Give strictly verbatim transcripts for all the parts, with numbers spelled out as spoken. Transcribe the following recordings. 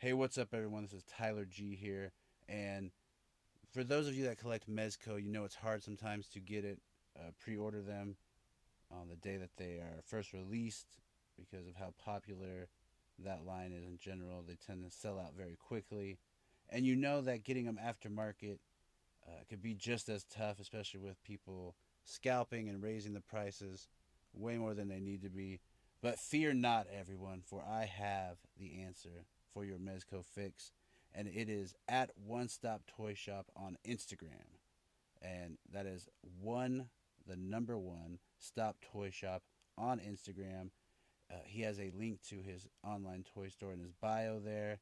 Hey, what's up, everyone? This is Tyler G here, and for those of you that collect Mezco, you know it's hard sometimes to get it, uh, pre-order them on the day that they are first released because of how popular that line is in general. They tend to sell out very quickly, and you know that getting them aftermarket uh, could be just as tough, especially with people scalping and raising the prices way more than they need to be. But fear not, everyone, for I have the answer for your Mezco fix, and it is at One Stop Toy Shop on Instagram, and that is one the number one Stop Toy Shop on Instagram. Uh, he has a link to his online toy store in his bio there,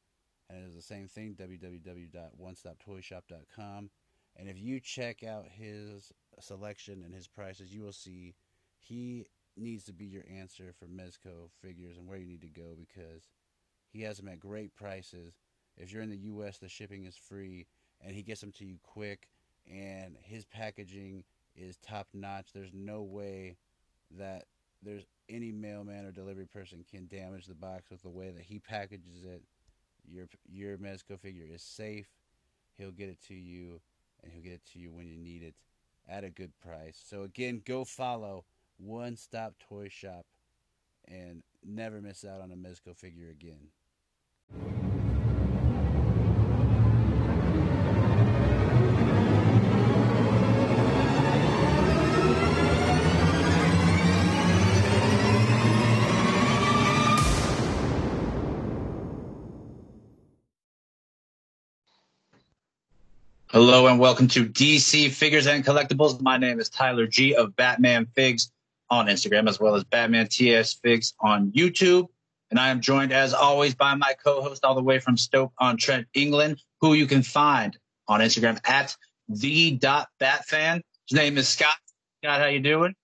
and it is the same thing, w w w dot one stop toy shop dot com, and if you check out his selection and his prices, you will see he needs to be your answer for Mezco figures and where you need to go, because he has them at great prices. If you're in the U S, the shipping is free, and he gets them to you quick, and his packaging is top-notch. There's no way that there's any mailman or delivery person can damage the box with the way that he packages it. Your, your Mezco figure is safe. He'll get it to you, and he'll get it to you when you need it at a good price. So, again, go follow One Stop Toy Shop and never miss out on a Mezco figure again. Hello and welcome to D C Figures and Collectibles. My name is Tyler G of Batman Figs on Instagram, as well as Batman T S Figs on YouTube. And I am joined, as always, by my co-host all the way from Stoke on Trent, England, who you can find on Instagram at The.BatFan. His name is Scott. Scott, how you doing?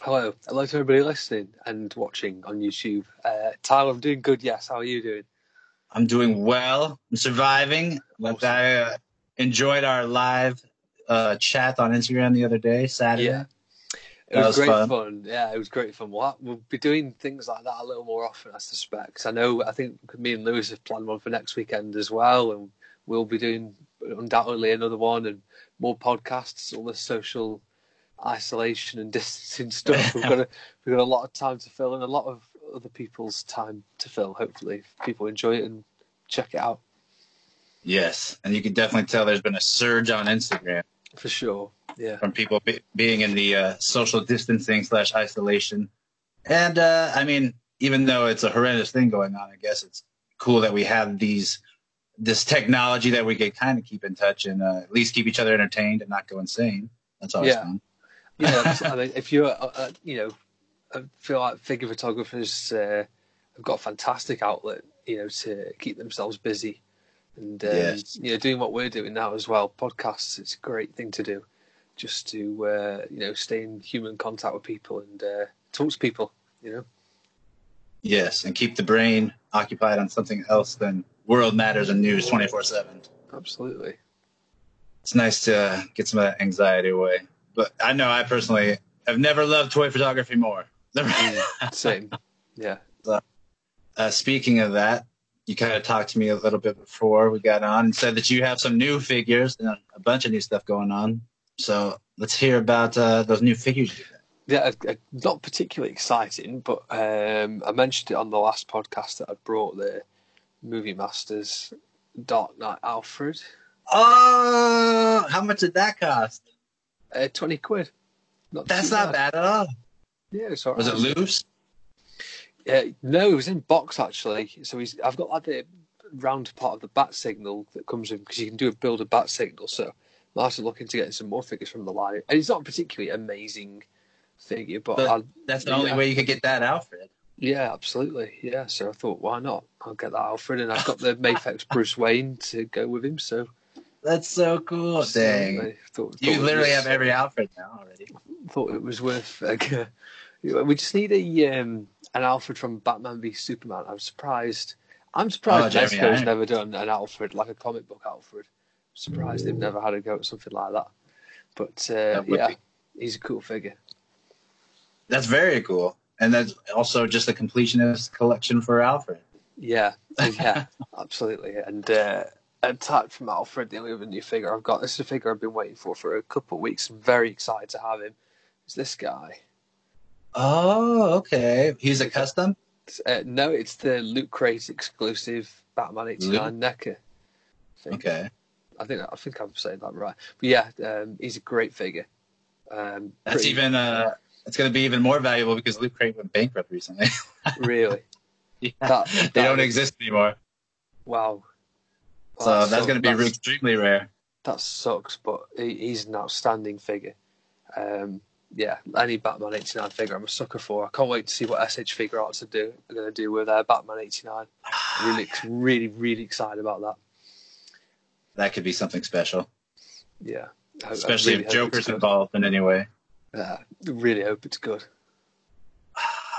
Hello. Hello to everybody listening and watching on YouTube. Uh, Tyler, I'm doing good, yes. How are you doing? I'm doing well. I'm surviving. Awesome. I uh, enjoyed our live uh, chat on Instagram the other day, Saturday. Yeah. It was, was great fun. fun. Yeah, it was great fun. We'll, we'll be doing things like that a little more often, I suspect. I know, I think me and Lewis have planned one for next weekend as well, and we'll be doing undoubtedly another one and more podcasts, all this social isolation and distancing stuff. We've got a, we've got a lot of time to fill and a lot of other people's time to fill, hopefully. People enjoy it and check it out. Yes, and you can definitely tell there's been a surge on Instagram. For sure. Yeah. From people be being in the uh, social distancing slash isolation. And, uh, I mean, even though it's a horrendous thing going on, I guess it's cool that we have these this technology that we can kind of keep in touch and uh, at least keep each other entertained and not go insane. That's always yeah. fun. Yeah. I mean, if you're, uh, you know, I feel like figure photographers uh, have got a fantastic outlet, you know, to keep themselves busy. And, uh, yes. you know, doing what we're doing now as well, podcasts, it's a great thing to do. Just to, uh, you know, stay in human contact with people and uh, talk to people, you know? Yes, and keep the brain occupied on something else than world matters and news twenty-four seven. Absolutely. It's nice to get some of that anxiety away. But I know I personally have never loved toy photography more. Same, yeah. So, uh, speaking of that, you kind of talked to me a little bit before we got on and said that you have some new figures and a bunch of new stuff going on. So let's hear about uh, those new figures. Yeah, uh, not particularly exciting, but um, I mentioned it on the last podcast that I brought the Movie Masters Dark Knight Alfred. Oh, how much did that cost? Uh, twenty quid. Not That's not bad. bad at all. Yeah, it's all right. Was it loose? Yeah, no, it was in box actually. So he's I've got like the round part of the bat signal that comes in because you can do a build a bat signal. So. Martin looking to get some more figures from the line. And it's not a particularly amazing figure, but... but that's the only yeah. way you could get that Alfred. Yeah, absolutely. Yeah, so I thought, why not? I'll get that Alfred, and I've got the Mafex Bruce Wayne to go with him, so... That's so cool. So Dang. I thought, you thought literally was, have every Alfred now already. Thought it was worth... Like, uh, we just need a um, an Alfred from Batman v Superman. I'm surprised... I'm surprised oh, Mezco's never done an Alfred, like a comic book Alfred. Surprised they've never had a go at something like that, but uh, that yeah, be. he's a cool figure. That's very cool, and that's also just a completionist collection for Alfred. Yeah, yeah, absolutely. And uh, apart from Alfred, the only other new figure I've got, this is a figure I've been waiting for for a couple of weeks. I'm very excited to have him. It's this guy. Oh, okay. He's a custom? Uh, no, it's the Loot Crate exclusive Batman eighty-nine NECA. Okay. I think I think I'm saying that right. But yeah, um, he's a great figure. Um, That's pretty, even. Uh, it's going to be even more valuable because Loot Crate went bankrupt recently. Really? Yeah. That, that they don't is... exist anymore. Wow. Wow, so that that's going to be that's, extremely rare. That sucks, but he, he's an outstanding figure. Um, yeah, any Batman eighty-nine figure I'm a sucker for. I can't wait to see what S H Figure Arts are, do, are going to do with uh, Batman eighty-nine. Really, yeah. really, really excited about that. That could be something special. Yeah. I, Especially I really if Joker's involved in any way. Yeah, uh, really hope it's good.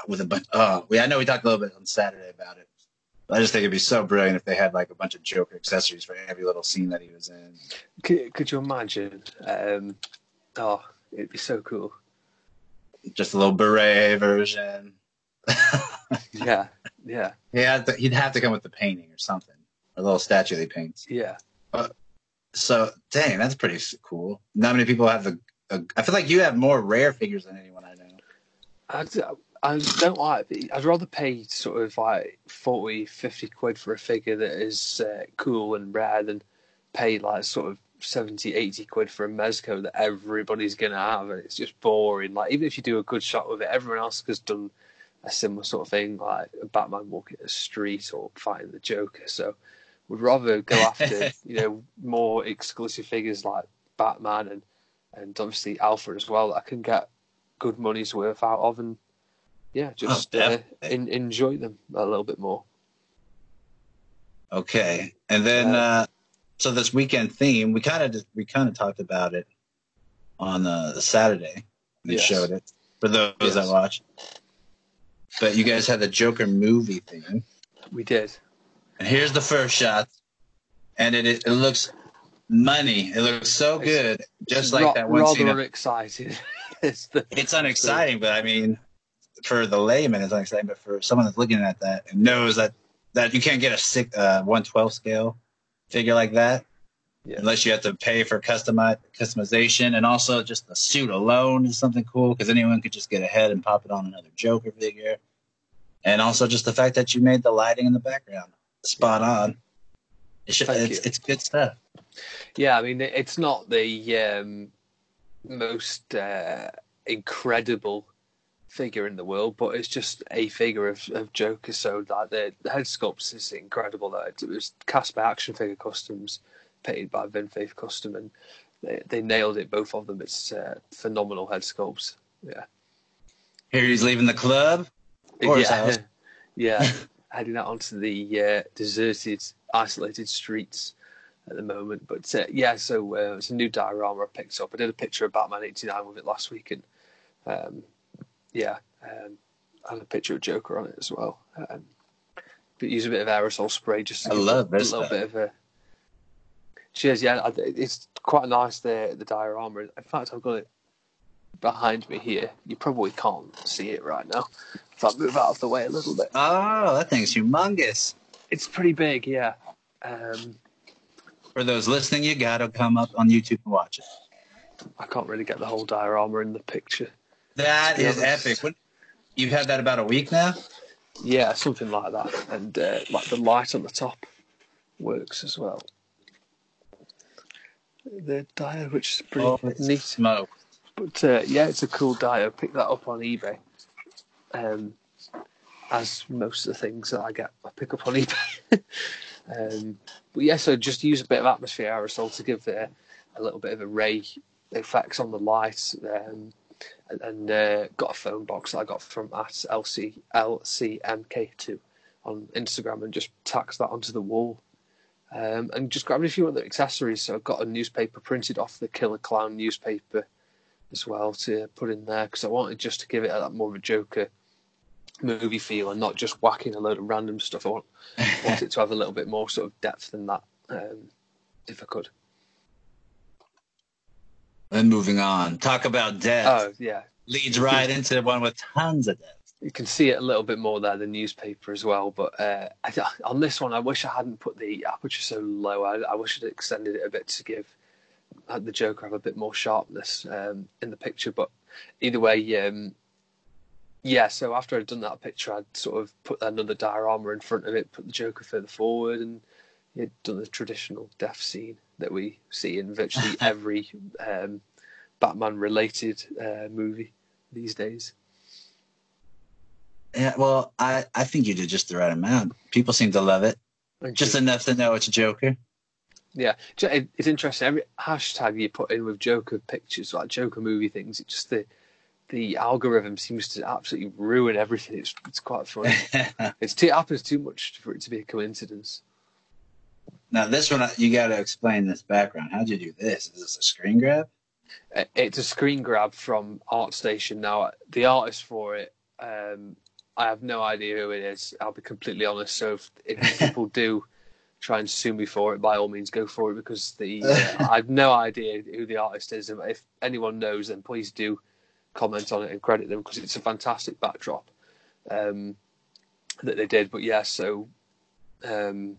With a bunch, oh, we, I know we talked a little bit on Saturday about it. I just think it'd be so brilliant if they had like a bunch of Joker accessories for every little scene that he was in. Could, could you imagine? Um, oh, it'd be so cool. Just a little beret version. Yeah, yeah. He had to, he'd have to come with the painting or something, a little statue they paint. Yeah. Uh, so, dang, that's pretty cool. Not many people have the. Uh, I feel like you have more rare figures than anyone I know. I don't, I don't like it. I'd rather pay sort of like forty, fifty quid for a figure that is uh, cool and rare than pay like sort of seventy, eighty quid for a Mezco that everybody's going to have. And it's just boring. Like, even if you do a good shot with it, everyone else has done a similar sort of thing, like a Batman walking in the street or fighting the Joker. So, would rather go after, you know, more exclusive figures like Batman and, and obviously Alfred as well that I can get good money's worth out of and, yeah, just oh, uh, in, enjoy them a little bit more. Okay. And then, uh, uh, so this weekend theme, we kind of we kind of talked about it on uh, Saturday. They yes. showed it for those yes. that watch. But you guys had the Joker movie theme. We did. And here's the first shot, and it it looks money. It looks so good, it's, just it's like not, that one rather scene. Rather excited. it's, the, it's unexciting, the, but I mean, for the layman, it's unexciting. But for someone that's looking at that and knows that, that you can't get a six uh, one twelfth scale figure like that, yeah. unless you have to pay for customi- customization, and also just the suit alone is something cool because anyone could just get a head and pop it on another Joker figure, and also just the fact that you made the lighting in the background. Spot on. It should, it's, it's good stuff. Yeah, I mean, it's not the um, most uh, incredible figure in the world, but it's just a figure of, of Joker. So like the, the head sculpt is incredible. It was cast by Action Figure Customs, painted by Vin Faith Custom, and they, they nailed it, both of them. It's uh, phenomenal head sculpts. Yeah. Here he's leaving the club. Or his yeah. house. Yeah. Heading out onto the uh, deserted, isolated streets at the moment. But uh, yeah, so uh, it's a new diorama I picked up. I did a picture of Batman eighty-nine with it last week, and um, yeah, um, I had a picture of Joker on it as well. Um, but use a bit of aerosol spray just to I give love a, a little bit of a. Cheers, yeah, it's quite nice, the, the diorama. In fact, I've got it behind me here. You probably can't see it right now. If I move out of the way a little bit. Oh, that thing's humongous. It's pretty big, yeah. Um, For those listening, you gotta come up on YouTube and watch it. I can't really get the whole diorama in the picture. That is honest. Epic. What, you've had that about a week now? Yeah, something like that. And uh, like the light on the top works as well. The dio, which is pretty oh, neat. Smoke. But uh, yeah, it's a cool dio. Pick that up on eBay. Um, as most of the things that I get, I pick up on eBay. um, but yeah, so just use a bit of atmosphere aerosol to give it a, a little bit of a ray effects on the light. Um, and and uh, got a phone box that I got from at L C M K two on Instagram and just tacked that onto the wall. Um, and just grabbed a few other accessories. So I got a newspaper printed off the Killer Clown newspaper as well to put in there because I wanted just to give it a, that more of a Joker movie feel and not just whacking a load of random stuff. I want, want it to have a little bit more sort of depth than that, um, if I could. And moving on, talk about depth. Oh yeah, leads right into one with tons of depth. you can see it a little bit more there, the newspaper as well. But uh, I th on this one, I wish I hadn't put the aperture so low. I, I wish I'd extended it a bit to give the Joker have a bit more sharpness um, in the picture. But either way, um, yeah, so after I'd done that picture, I'd sort of put another diorama in front of it, put the Joker further forward, and you'd done the traditional death scene that we see in virtually every um, Batman-related uh, movie these days. Yeah, well, I, I think you did just the right amount. People seem to love it. Just enough to know it's Joker. Yeah, it, it's interesting. Every hashtag you put in with Joker pictures, like Joker movie things, it's just the the algorithm seems to absolutely ruin everything. It's it's quite funny. it's too, it happens too much for it to be a coincidence. Now, this one, you got to explain this background. How'd you do this? Is this a screen grab? It's a screen grab from ArtStation. Now, the artist for it, um, I have no idea who it is. I'll be completely honest. So if, if people do try and sue me for it, by all means, go for it, because the uh, I have no idea who the artist is. And if anyone knows, then please do comment on it and credit them, because it's a fantastic backdrop um, that they did. But yeah, so... Um,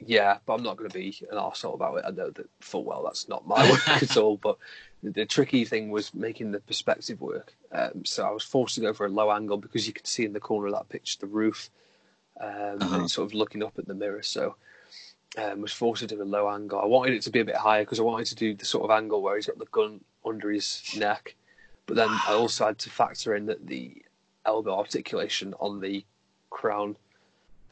yeah, but I'm not going to be an arsehole about it. I know that full well that's not my work at all, but the, the tricky thing was making the perspective work. Um, so I was forced to go for a low angle because you could see in the corner of that picture the roof um, uh-huh. and sort of looking up at the mirror. So I um, was forced to do a low angle. I wanted it to be a bit higher because I wanted to do the sort of angle where he's got the gun under his neck. But then I also had to factor in that the elbow articulation on the crown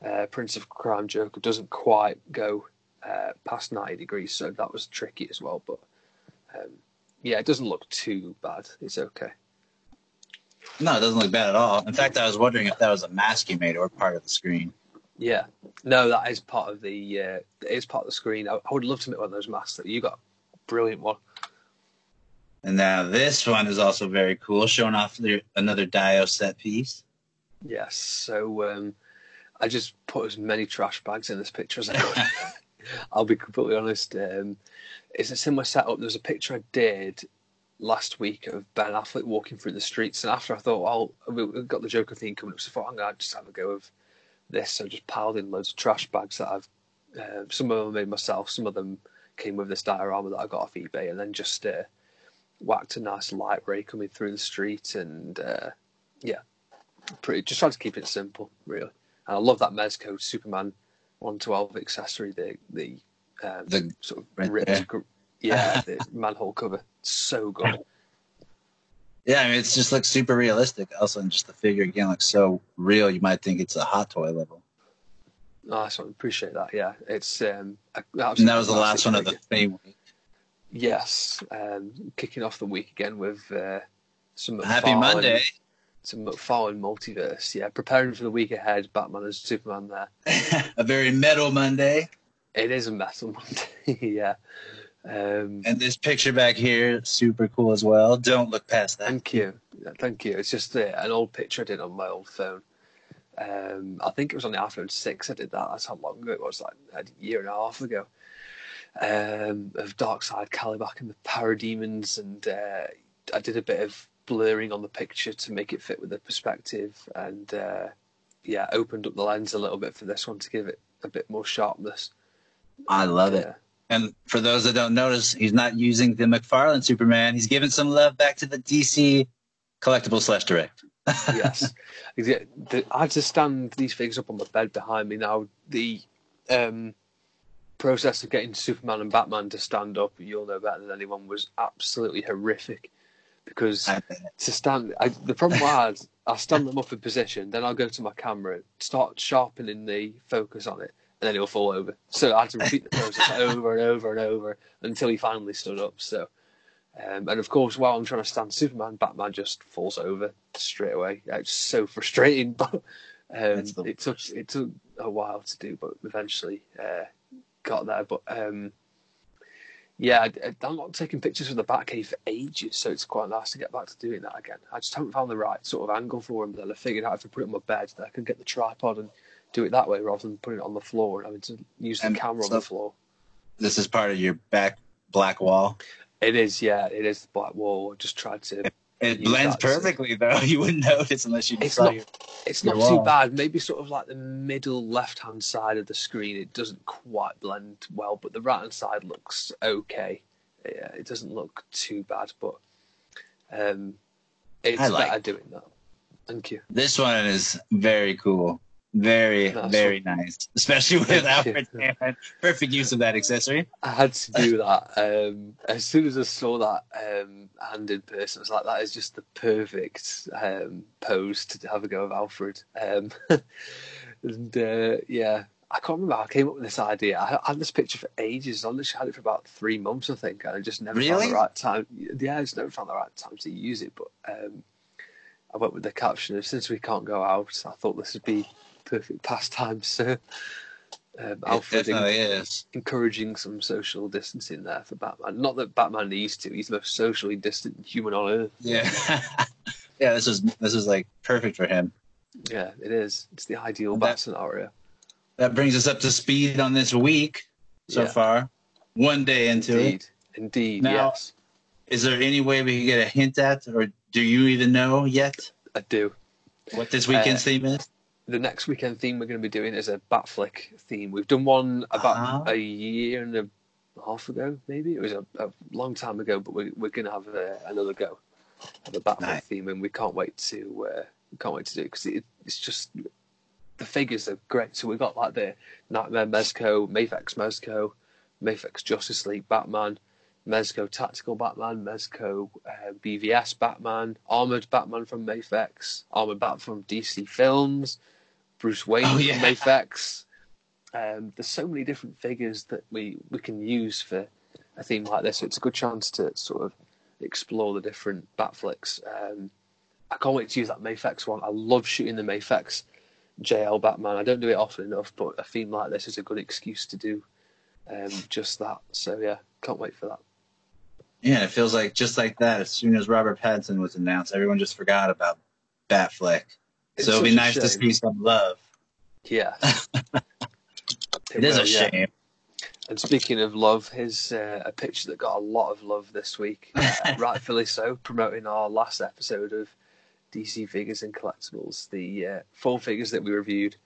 Uh, Prince of Crime Joker doesn't quite go uh, past ninety degrees, so that was tricky as well. But um, yeah, it doesn't look too bad. It's okay. No, it doesn't look bad at all. In fact, I was wondering if that was a mask you made or part of the screen. Yeah, no, that is part of the uh, it is part of the screen. I, I would love to make one of those masks that you got. Brilliant one. And now this one is also very cool, showing off the, another Dio set piece. Yes, so. Um, I just put as many trash bags in this picture as I could. I'll be completely honest. Um, it's a similar setup. There's a picture I did last week of Ben Affleck walking through the streets, and after I thought, well, we've got the Joker theme coming up, so I thought, I'm going to just have a go of this. So I just piled in loads of trash bags that I've, uh, some of them I made myself, some of them came with this diorama that I got off eBay, and then just uh, whacked a nice light ray coming through the street, and uh, yeah, pretty, just tried to keep it simple, really. And I love that Mezco Superman one twelve accessory, the the, um, the sort of right ripped, yeah, the manhole cover. It's so good. Yeah, I mean, it just looks super realistic. Also, and just the figure again looks so real. You might think it's a hot toy level. Nice one. Appreciate that. Yeah, it's. Um, a, and that was the last one figure. Of the theme week. Yes, um, kicking off the week again with uh, some Happy fun. Monday. Some McFarlane multiverse, yeah. Preparing for the week ahead, Batman and Superman there. A very metal Monday. It is a metal Monday, yeah. Um, and this picture back here, super cool as well. Don't look past that. Thank you. Yeah, thank you. It's just uh, an old picture I did on my old phone. Um, I think it was on the iPhone six I did that. That's how long ago it was, like a year and a half ago. Um, of Darkseid, Kalibak and the Parademons. And uh, I did a bit of blurring on the picture to make it fit with the perspective, and uh, yeah, opened up the lens a little bit for this one to give it a bit more sharpness. I love uh, it. And for those that don't notice, he's not using the McFarlane Superman. He's giving some love back to the D C collectible slash direct. Yes. I had to stand these things up on the bed behind me. Now, the um, process of getting Superman and Batman to stand up, you'll know better than anyone, was absolutely horrific. Because to stand, I, the problem I had, I stand them up in position, then I'll go to my camera, start sharpening the focus on it, and then it'll fall over. So I had to repeat the process over and over and over until he finally stood up. So, um, and of course, while I'm trying to stand Superman, Batman just falls over straight away. It's so frustrating, but um, it took it took a while to do, but eventually uh, got there. But. Um, Yeah, I'm not taking pictures of the Batcave for ages, so it's quite nice to get back to doing that again. I just haven't found the right sort of angle for him, that I figured out if I put it on my bed that I can get the tripod and do it that way rather than putting it on the floor and having to use the and camera so on the floor. This is part of your back black wall? It is, yeah, it is the black wall. I just tried to It blends perfectly, though. You wouldn't notice unless you saw it. It's not too bad. Maybe sort of like the middle left-hand side of the screen, it doesn't quite blend well, but the right-hand side looks okay. Yeah, it doesn't look too bad, but um, it's better doing that. Thank you. This one is very cool. Very, That's very awesome. nice, especially with Alfred. Perfect use of that accessory. I had to do that. Um, as soon as I saw that um, hand in person, I was like, that is just the perfect um, pose to have a go of Alfred. Um, and uh, yeah, I can't remember how I came up with this idea. I had this picture for ages. I literally had it for about three months, I think, and I just never really? found the right time. Yeah, I just never found the right time to use it. But um, I went with the caption of, since we can't go out, I thought this would be perfect pastime, so um, Alfred en- encouraging some social distancing there for Batman. Not that Batman needs to; he's the most socially distant human on earth. Yeah, yeah. This is this is like perfect for him. Yeah, it is. It's the ideal and Bat that, scenario. That brings us up to speed on this week so yeah. far. One day into Indeed. it. Indeed. Now, yes. Is there any way we can get a hint at, or do you even know yet? I do. What this weekend's uh, theme is? The next weekend theme we're going to be doing is a Batflick theme. We've done one about uh-huh. a year and a half ago, maybe. It was a, a long time ago, but we're, we're going to have a, another go at the Batflick nice. theme, and we can't wait to uh, we can't wait to do it because it, it's just the figures are great. So we've got like the Nightmare Mezco, Mafex Mezco, Mafex Justice League Batman, Mezco Tactical Batman, Mezco uh, B V S Batman, Armoured Batman from Mafex, Armoured Batman from D C Films. Bruce Wayne oh, yeah. from Mafex. Um, there's so many different figures that we, we can use for a theme like this. So it's a good chance to sort of explore the different Batflicks. Um, I can't wait to use that Mafex one. I love shooting the Mafex J L Batman. I don't do it often enough, but a theme like this is a good excuse to do um, just that. So yeah, can't wait for that. Yeah, it feels like just like that. As soon as Robert Pattinson was announced, everyone just forgot about Batflick. It's so it'll be nice to see some love. Yeah. it, it is will, a shame. Yeah. And speaking of love, here's uh, a picture that got a lot of love this week. Uh, rightfully so, promoting our last episode of D C Figures and Collectibles, the uh, four figures that we reviewed.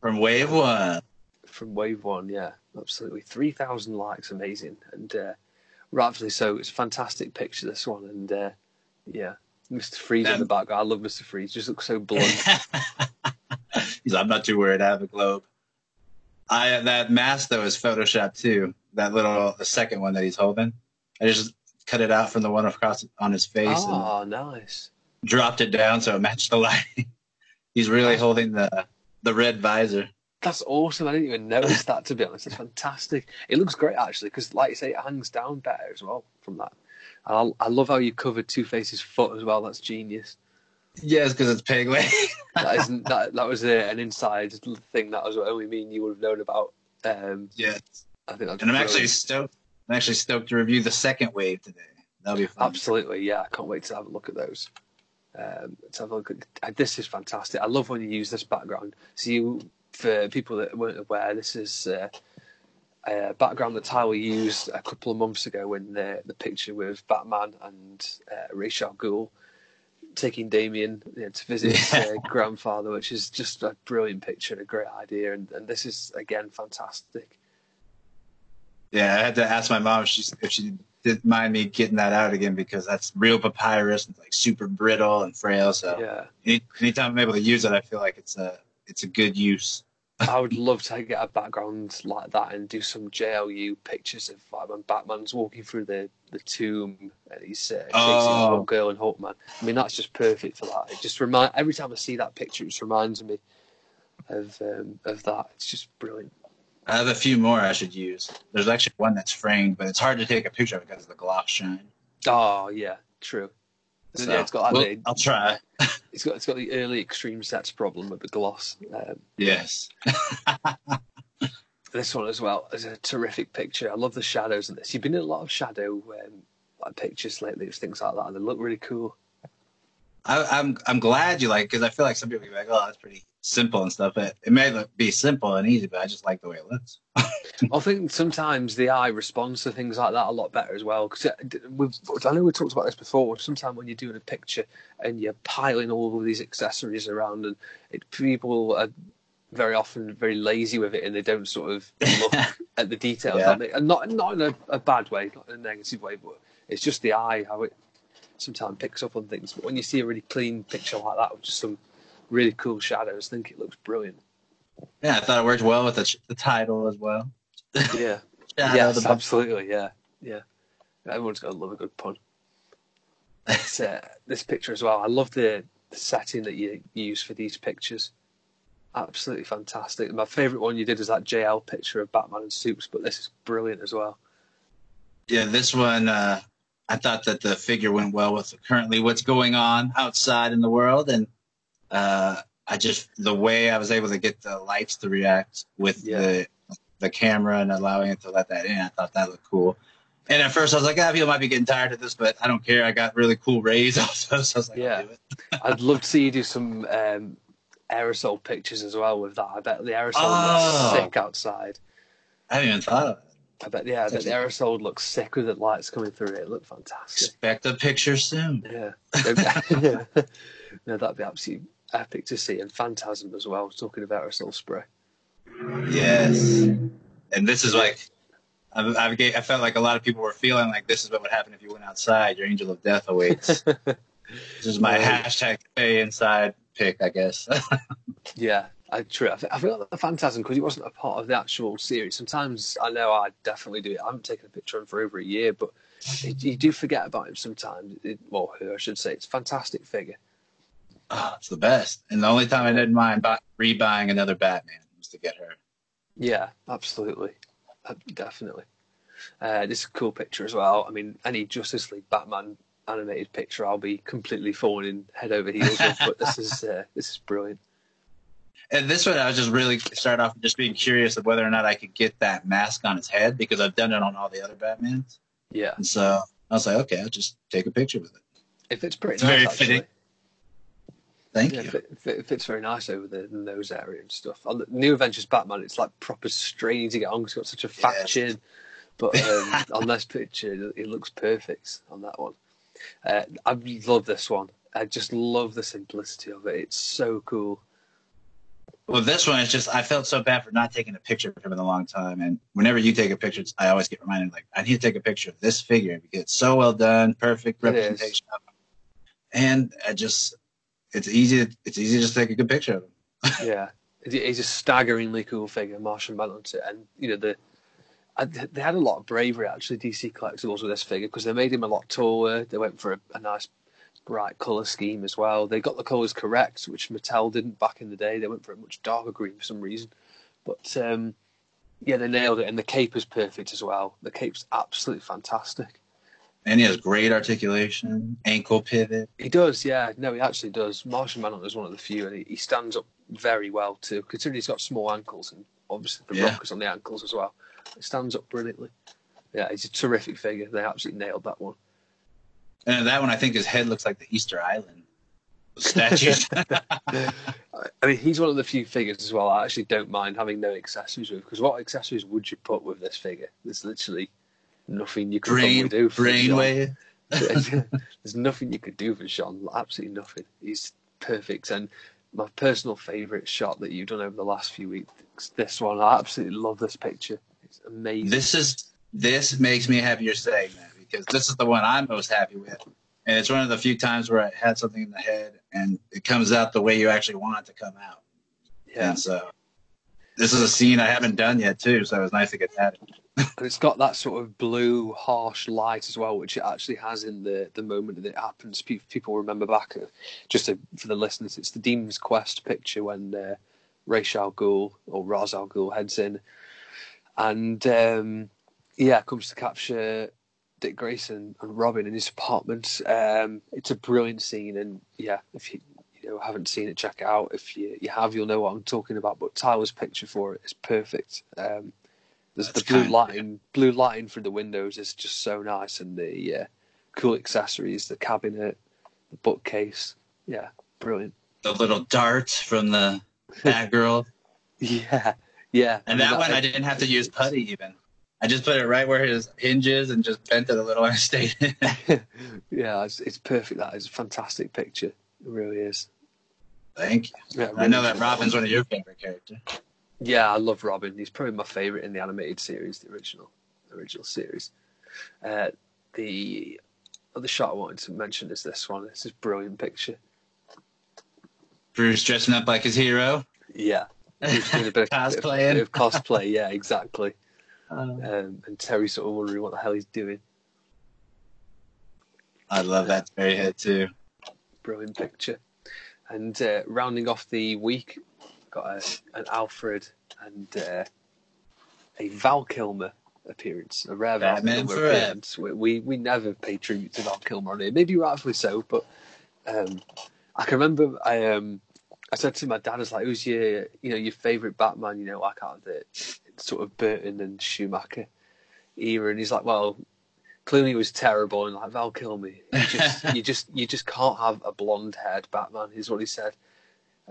From Wave One. From Wave One, yeah. Absolutely. three thousand likes, amazing. And uh, rightfully so, it's a fantastic picture, this one. And uh, yeah. Mister Freeze um, in the background. I love Mister Freeze. Just looks so blunt. He's like, I'm not too worried. I have a globe. I That mask, though, is Photoshopped, too. That little, the second one that he's holding. I just cut it out from the one across on his face. Oh, and nice. Dropped it down so it matched the lighting. He's really That's holding the the red visor. That's awesome. I didn't even notice that, to be honest. It's fantastic. It looks great, actually, because, like you say, it hangs down better as well from that. I, I love how you covered Two-Face's foot as well. That's genius. Yes, because it's peg leg. that, isn't, that, that was a, an inside thing. That was what only me and you would have known about. Um, yes. I think that's and I'm brilliant. actually stoked. I'm actually stoked to review the second wave today. That'll be fun. Absolutely, yeah. I can't wait to have a look at those. Um, let's have a look at, this is fantastic. I love when you use this background. So you, for people that weren't aware, this is... Uh, Uh, background that Tyler used a couple of months ago in the, the picture with Batman and uh, Ra's al Ghul taking Damien you know, to visit his yeah. uh, grandfather, which is just a brilliant picture and a great idea. And, and this is, again, fantastic. Yeah, I had to ask my mom if she, if she didn't mind me getting that out again because that's real papyrus and like super brittle and frail. So yeah. any, anytime I'm able to use it, I feel like it's a it's a good use. I would love to get a background like that and do some J L U pictures of like, when Batman's walking through the, the tomb and he's uh, chasing oh. his girl and Hawkman. I mean, that's just perfect for that. It just remind every time I see that picture, it just reminds me of um, of that. It's just brilliant. I have a few more I should use. There's actually one that's framed, but it's hard to take a picture of because of the gloss shine. Oh yeah, true. So, yeah, it's got that well, I'll try. It's got it's got the early extreme sets problem with the gloss. Um, yes. This one as well is a terrific picture. I love the shadows in this. You've been in a lot of shadow um, like pictures lately, things like that, and they look really cool. I, I'm I'm glad you like it, because I feel like some people be like, oh, that's pretty simple and stuff. But it may look, be simple and easy, but I just like the way it looks. I think sometimes the eye responds to things like that a lot better as well. Because we've, I know we talked about this before. Sometimes when you're doing a picture and you're piling all of these accessories around, and it, people are very often very lazy with it, and they don't sort of look at the details. Yeah. And not not in a, a bad way, not in a negative way, but it's just the eye how it sometimes picks up on things. But when you see a really clean picture like that with just some really cool shadows, I think it looks brilliant. Yeah, I thought it worked well with the, the title as well. Yeah, yeah, yes, absolutely. Yeah, yeah. Everyone's gonna love a good pun. This, uh, this picture as well. I love the, the setting that you use for these pictures. Absolutely fantastic. My favourite one you did is that J L picture of Batman and Supes, but this is brilliant as well. Yeah, this one. Uh, I thought that the figure went well with currently what's going on outside in the world, and uh, I just the way I was able to get the lights to react with yeah. the the camera and allowing it to let that in, I thought that looked cool. And at first I was like, ah, people might be getting tired of this, but I don't care. I got really cool rays also, so I was like, yeah, I'll do it. I'd love to see you do some um, aerosol pictures as well with that. I bet the aerosol oh. looks sick outside. I haven't even thought of it. I bet, yeah, I bet the aerosol looks sick with the lights coming through it. It looked fantastic. Expect a picture soon. Yeah. yeah. No, that'd be absolutely epic to see. And Phantasm as well, talking of aerosol spray. Yes. And this is like, I've, I've, I felt like a lot of people were feeling like this is what would happen if you went outside. Your angel of death awaits. This is my yeah. hashtag stay inside pick, I guess. yeah. I, true. I feel like the Phantasm, because it wasn't a part of the actual series. Sometimes I know I definitely do it. I haven't taken a picture of him for over a year, but it, you do forget about him sometimes. It, well, I should say, it's a fantastic figure. Oh, it's the best. And the only time I didn't mind buy, rebuying another Batman was to get her. Yeah, absolutely. Definitely. Uh, this is a cool picture as well. I mean, any Justice League Batman animated picture, I'll be completely falling head over heels with, but this is, uh, this is brilliant. And this one, I was just really started off just being curious of whether or not I could get that mask on his head, because I've done it on all the other Batmans. Yeah. And so I was like, okay, I'll just take a picture with it. It fits pretty it's nice, very actually. Fitting. Thank yeah, you. It, it fits very nice over the nose area and stuff. On the New Adventures Batman, it's like proper straining to get on because it's got such a fat yes. chin. But um, on this picture, it looks perfect on that one. Uh, I love this one. I just love the simplicity of it. It's so cool. Well, this one is just, I felt so bad for not taking a picture of him in a long time. And whenever you take a picture, I always get reminded, like, I need to take a picture of this figure because it's so well done, perfect representation of him. And I just, it's easy, it's easy to just take a good picture of him. yeah. He's a staggeringly cool figure, Martian Manhunter. And, you know, the, I, they had a lot of bravery, actually, D C Collectibles with this figure, because they made him a lot taller. They went for a, a nice bright colour scheme as well. They got the colours correct, which Mattel didn't back in the day. They went for a much darker green for some reason, but um, yeah, they nailed it. And the cape is perfect as well. The cape's absolutely fantastic, and he has great articulation, ankle pivot. He does, yeah. No, he actually does. Martian Manhunter is one of the few, and he, he stands up very well too, considering he's got small ankles and obviously the yeah. rockers on the ankles as well. He stands up brilliantly. Yeah, he's a terrific figure. They absolutely nailed that one. And that one, I think his head looks like the Easter Island statue. I mean, he's one of the few figures as well I actually don't mind having no accessories with, because what accessories would you put with this figure? There's literally nothing you could brain, do for brainwave. There's nothing you could do for Sean. Absolutely nothing. He's perfect. And my personal favourite shot that you've done over the last few weeks, this one, I absolutely love this picture. It's amazing. This is this makes me happier saying that, because this is the one I'm most happy with. And it's one of the few times where I had something in the head and it comes out the way you actually want it to come out. Yeah. And so this is a scene I haven't done yet too, so it was nice to get that. And it's got that sort of blue, harsh light as well, which it actually has in the, the moment that it happens. People remember back, just to, for the listeners, it's the Demon's Quest picture when uh, Ra's al Ghul, or Ra's al Ghul, heads in. And, um, yeah, comes to capture Dick Grayson and Robin in his apartment. Um, it's a brilliant scene, and yeah, if you, you know, haven't seen it, check it out. If you, you have, you'll know what I'm talking about. But Tyler's picture for it is perfect. Um, there's the blue lighting, blue lighting through the windows is just so nice, and the uh, cool accessories, the cabinet, the bookcase, Yeah, brilliant. The little dart from the Batgirl. Yeah, yeah. And that, that one, I didn't have to use putty even. I just put it right where his hinges and just bent it a little and stayed in. Yeah, it's, it's perfect. That is a fantastic picture. It really is. Thank you. Yeah, really I know that Robin's one of your favorite characters. Yeah, I love Robin. He's probably my favorite in the animated series, the original, the original series. Uh, the other shot I wanted to mention is this one. This is a brilliant picture. Bruce dressing up like his hero. Yeah, Bruce doing a bit of cosplaying. A bit of cosplay. Yeah, exactly. Um, um, and Terry sort of wondering what the hell he's doing. I love that Terry head too. Brilliant picture. And uh, rounding off the week, got a, an Alfred and uh, a Val Kilmer appearance, a rare Val Batman Kilmer forever. appearance. We, we we never pay tribute to Val Kilmer on here, maybe rightfully so, but um, I can remember I um I said to my dad, I was like, "Who's your you know your favourite Batman?" You know, like out of the sort of Burton and Schumacher era, and he's like, "Well, Clooney was terrible," and like Val Kilmer, you just you just you just can't have a blonde-haired Batman, is what he said.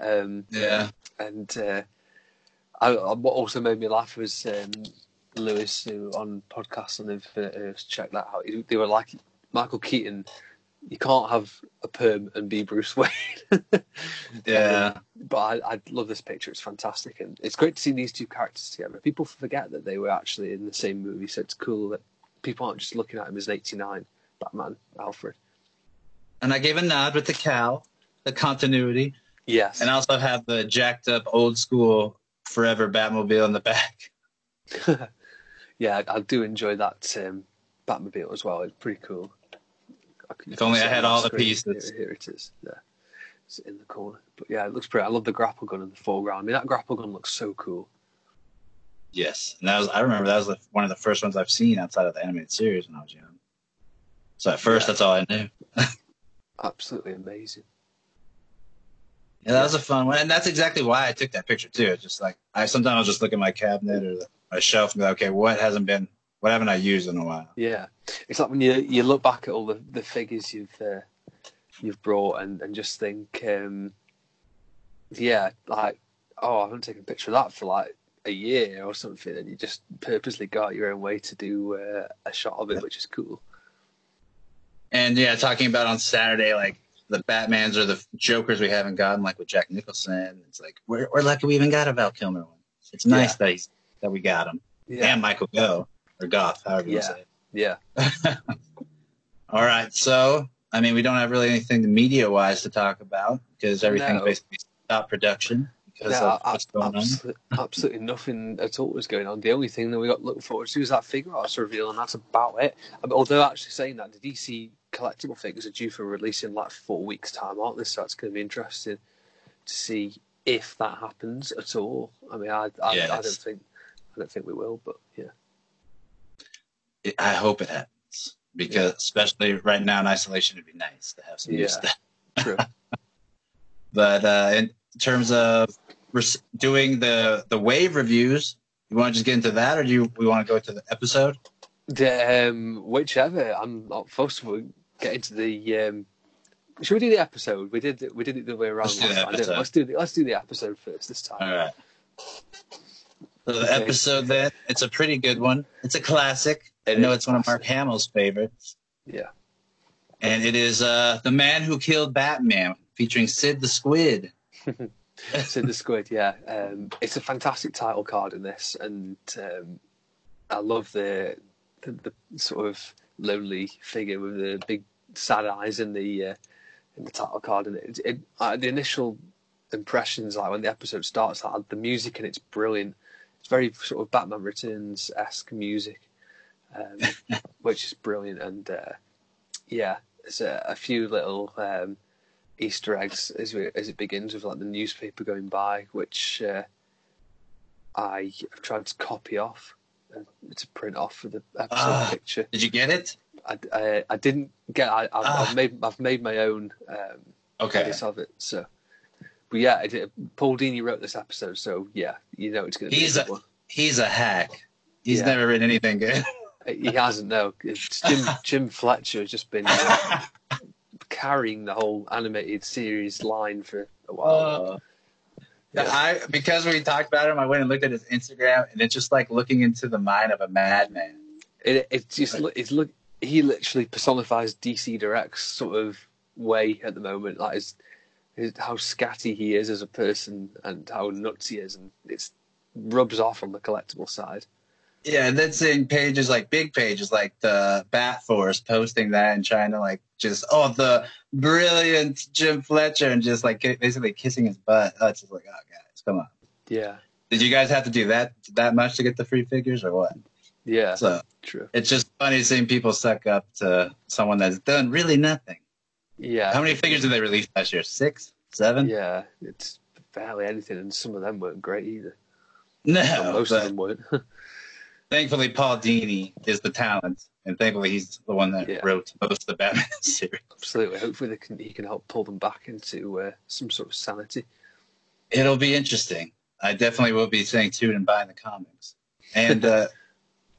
Um, yeah, and uh, I, I, what also made me laugh was um, Lewis, who on podcasts, and they've uh, checked that out. They were like, Michael Keaton, you can't have a perm and be Bruce Wayne. Yeah, um, but I, I love this picture. It's fantastic, and it's great to see these two characters together. People forget that they were actually in the same movie, so it's cool that people aren't just looking at him as an eighty-nine Batman Alfred. And I gave a nod with the cow, the continuity. Yes. And also have the jacked up old school forever Batmobile in the back. Yeah, I do enjoy that um, Batmobile as well. It's pretty cool. I if only I had all the pieces. Here, here it is. Yeah. It's in the corner. But yeah, it looks pretty. I love the grapple gun in the foreground. I mean, that grapple gun looks so cool. Yes. And that was, I remember that was the, one of the first ones I've seen outside of the animated series when I was young. So at first, yeah. That's all I knew. Absolutely amazing. Yeah, that was a fun one, and that's exactly why I took that picture too. It's just like I sometimes I'll just look at my cabinet or the, my shelf and be like, okay, what hasn't been, what haven't I used in a while? Yeah, it's like when you you look back at all the, the figures you've uh, you've brought and, and just think, um, yeah, like oh, I haven't taken a picture of that for like a year or something, and you just purposely go out your own way to do uh, a shot of it, which is cool. And yeah, talking about on Saturday, like. The Batmans or the Jokers we haven't gotten, like with Jack Nicholson. It's like we're, we're lucky we even got a Val Kilmer one. It's nice yeah. that he's, that we got him. Yeah. And Michael Gough or Goth, however you yeah. say it. Yeah. All right. So, I mean, we don't have really anything media-wise to talk about because everything's no. basically stopped production because no, of what's going absolutely, on. Absolutely nothing at all was going on. The only thing that we got looked forward to was that Figure Arts reveal, and that's about it. Although, actually saying that, the D C collectible figures are due for release in like four weeks' time, aren't they? So it's going to be interesting to see if that happens at all. I mean, I, I, yes. I don't think, I don't think we will, but yeah. I hope it happens because, yeah. especially right now in isolation, it'd be nice to have some yeah. new stuff. True. But uh, in terms of doing the the wave reviews, you want to just get into that, or do you we want to go to the episode? Um, whichever. I'm not fussed. We'll get into the. Um, should we do the episode? We did. We did it the way around. Let's do the episode. Let's do the, let's do the episode first this time. All right. So the okay. episode then. It's a pretty good one. It's a classic. I know it's one of Mark Hamill's favorites. Yeah. And it is uh, The Man Who Killed Batman, featuring Sid the Squid. Sid the Squid. Yeah. Um, it's a fantastic title card in this, and um, I love the. The, the sort of lonely figure with the big sad eyes in the uh, in the title card, and it, it, uh, the initial impressions, like when the episode starts, like, the music and it's brilliant. It's very sort of Batman Returns-esque music, um, which is brilliant. And uh, yeah, there's a, a few little um, Easter eggs as we, as it begins with like the newspaper going by, which uh, I have tried to copy off. To print off for the episode uh, picture. Did you get it? I, I, I didn't get. I, I've, uh, I've made I've made my own. Um, okay. Piece of it. So, but yeah, it, Paul Dini wrote this episode, so yeah, you know it's going to be. He's a, a he's a hack. He's yeah. never written anything good. He hasn't. No, it's Jim Jim Fletcher has just been uh, carrying the whole animated series line for a while. Uh, yeah. I because we talked about him, I went and looked at his Instagram, and it's just like looking into the mind of a madman. It it's just like, it's look he literally personifies D C Direct's sort of way at the moment. Like his, his, how scatty he is as a person and how nuts he is, and it's rubs off on the collectible side. Yeah, and then seeing pages like big pages like the Bat Force posting that and trying to like just oh the brilliant Jim Fletcher and just like basically kissing his butt. Oh, it's just like, oh guys, come on. Yeah. Did you guys have to do that that much to get the free figures or what? Yeah. So true. It's just funny seeing people suck up to someone that's done really nothing. Yeah. How many figures did they release last year? Six? Seven? Yeah, it's barely anything, and some of them weren't great either. No, well, most of them weren't. Thankfully, Paul Dini is the talent, and thankfully he's the one that yeah. wrote most of the Batman series. Absolutely. Hopefully they can, he can help pull them back into uh, some sort of sanity. It'll be interesting. I definitely will be staying tuned and buying the comics. And, uh,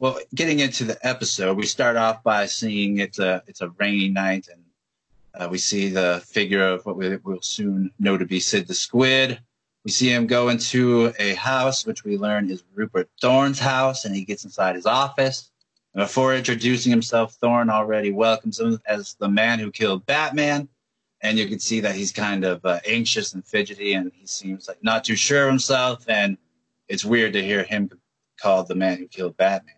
well, getting into the episode, we start off by seeing it's a, it's a rainy night, and uh, we see the figure of what we will soon know to be Sid the Squid. We see him go into a house, which we learn is Rupert Thorne's house, and he gets inside his office. And before introducing himself, Thorne already welcomes him as the man who killed Batman. And you can see that he's kind of uh, anxious and fidgety, and he seems like not too sure of himself. And it's weird to hear him called the man who killed Batman.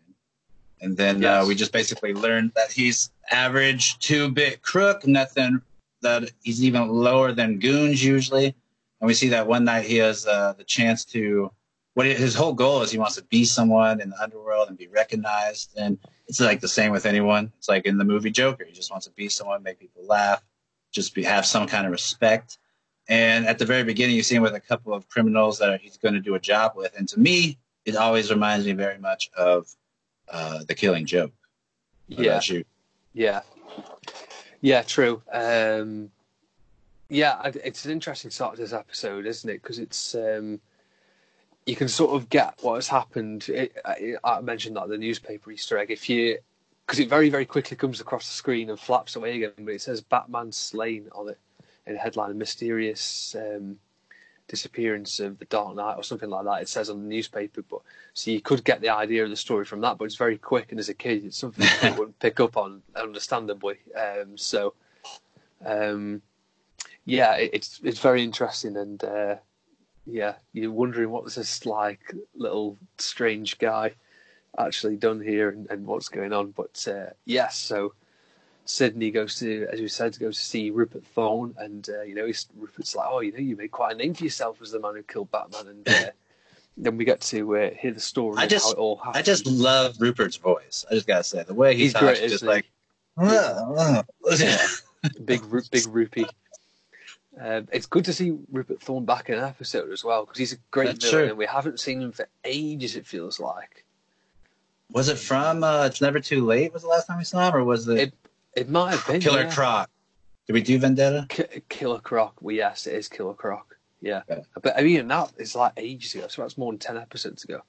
And then yes. uh, we just basically learn that he's average two-bit crook, nothing that he's even lower than goons usually. And we see that one night he has uh, the chance to, what his whole goal is, he wants to be someone in the underworld and be recognized. And it's like the same with anyone. It's like in the movie Joker. He just wants to be someone, make people laugh, just be, have some kind of respect. And at the very beginning, you see him with a couple of criminals that he's going to do a job with. And to me, it always reminds me very much of uh, The Killing Joke. Yeah. You? Yeah. Yeah, true. Um Yeah, it's an interesting start to this episode, isn't it? Because it's um, you can sort of get what has happened. It, I, I mentioned that the newspaper Easter egg, if you because it very very quickly comes across the screen and flaps away again, but it says Batman slain on it in a headline, a mysterious um, disappearance of the Dark Knight or something like that. It says on the newspaper, but so you could get the idea of the story from that, but it's very quick, and as a kid, it's something you wouldn't pick up on, understandably. Um, so. Um, Yeah, it's it's very interesting, and uh, yeah, you're wondering what was this like little strange guy actually done here, and, and what's going on. But uh, yes, yeah, so Sydney goes to, as we said, goes to see Rupert Thorne, and uh, you know, he's, Rupert's like, oh, you know, you made quite a name for yourself as the man who killed Batman, and uh, then we get to uh, hear the story. I just, and how it all happened. I just love Rupert's voice. I just gotta say, the way he he's talks, great, just isn't like he? Yeah. Yeah. big, big Rupee. Um, it's good to see Rupert Thorne back in an episode as well, because he's a great That's villain true. And we haven't seen him for ages, it feels like. Was it from uh, It's Never Too Late was the last time we saw him, or was it... It, it might have been, Killer yeah. Croc. Did we do Vendetta? K- Killer Croc. Well, yes, it is Killer Croc. Yeah. Okay. But I mean, that is like ages ago, so that's more than ten episodes ago.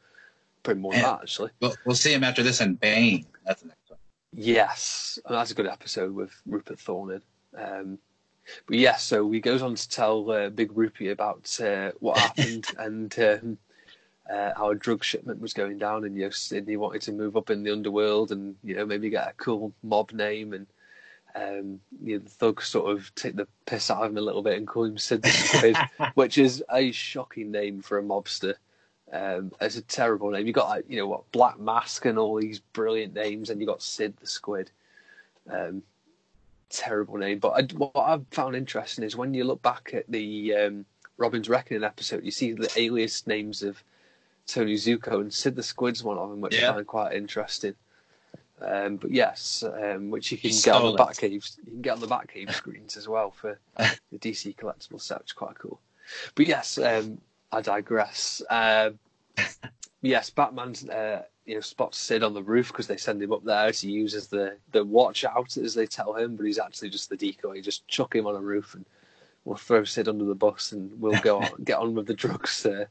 Probably more Man. than that, actually. We'll, we'll see him after this in Bane. That's the next one. Yes. I mean, that's a good episode with Rupert Thorne in. Um But yeah, so he goes on to tell uh, Big Rupee about uh, what happened and um, uh, how a drug shipment was going down, and you know, Sydney wanted to move up in the underworld and you know maybe get a cool mob name, and um, you know, the thugs sort of take the piss out of him a little bit and call him Sid the Squid, which is a shocking name for a mobster. Um, it's a terrible name. You got like, you know what, Black Mask and all these brilliant names, and you got Sid the Squid. Um, terrible name. But I, what I've found interesting is when you look back at the um, Robin's Reckoning episode, you see the alias names of Tony Zuko, and Sid the Squid's one of them, which yeah. I find quite interesting. Um, but yes, um, which you can He's get stolen. on the Batcave. You can get on the Batcave screens as well for the D C collectible set, which is quite cool. But yes, um, I digress. Uh, yes, Batman's. Uh, You know, spots Sid on the roof because they send him up there to use as the, the watch out, as they tell him, but he's actually just the decoy. Just chuck him on a roof and we'll throw Sid under the bus, and we'll go on, get on with the drugs uh,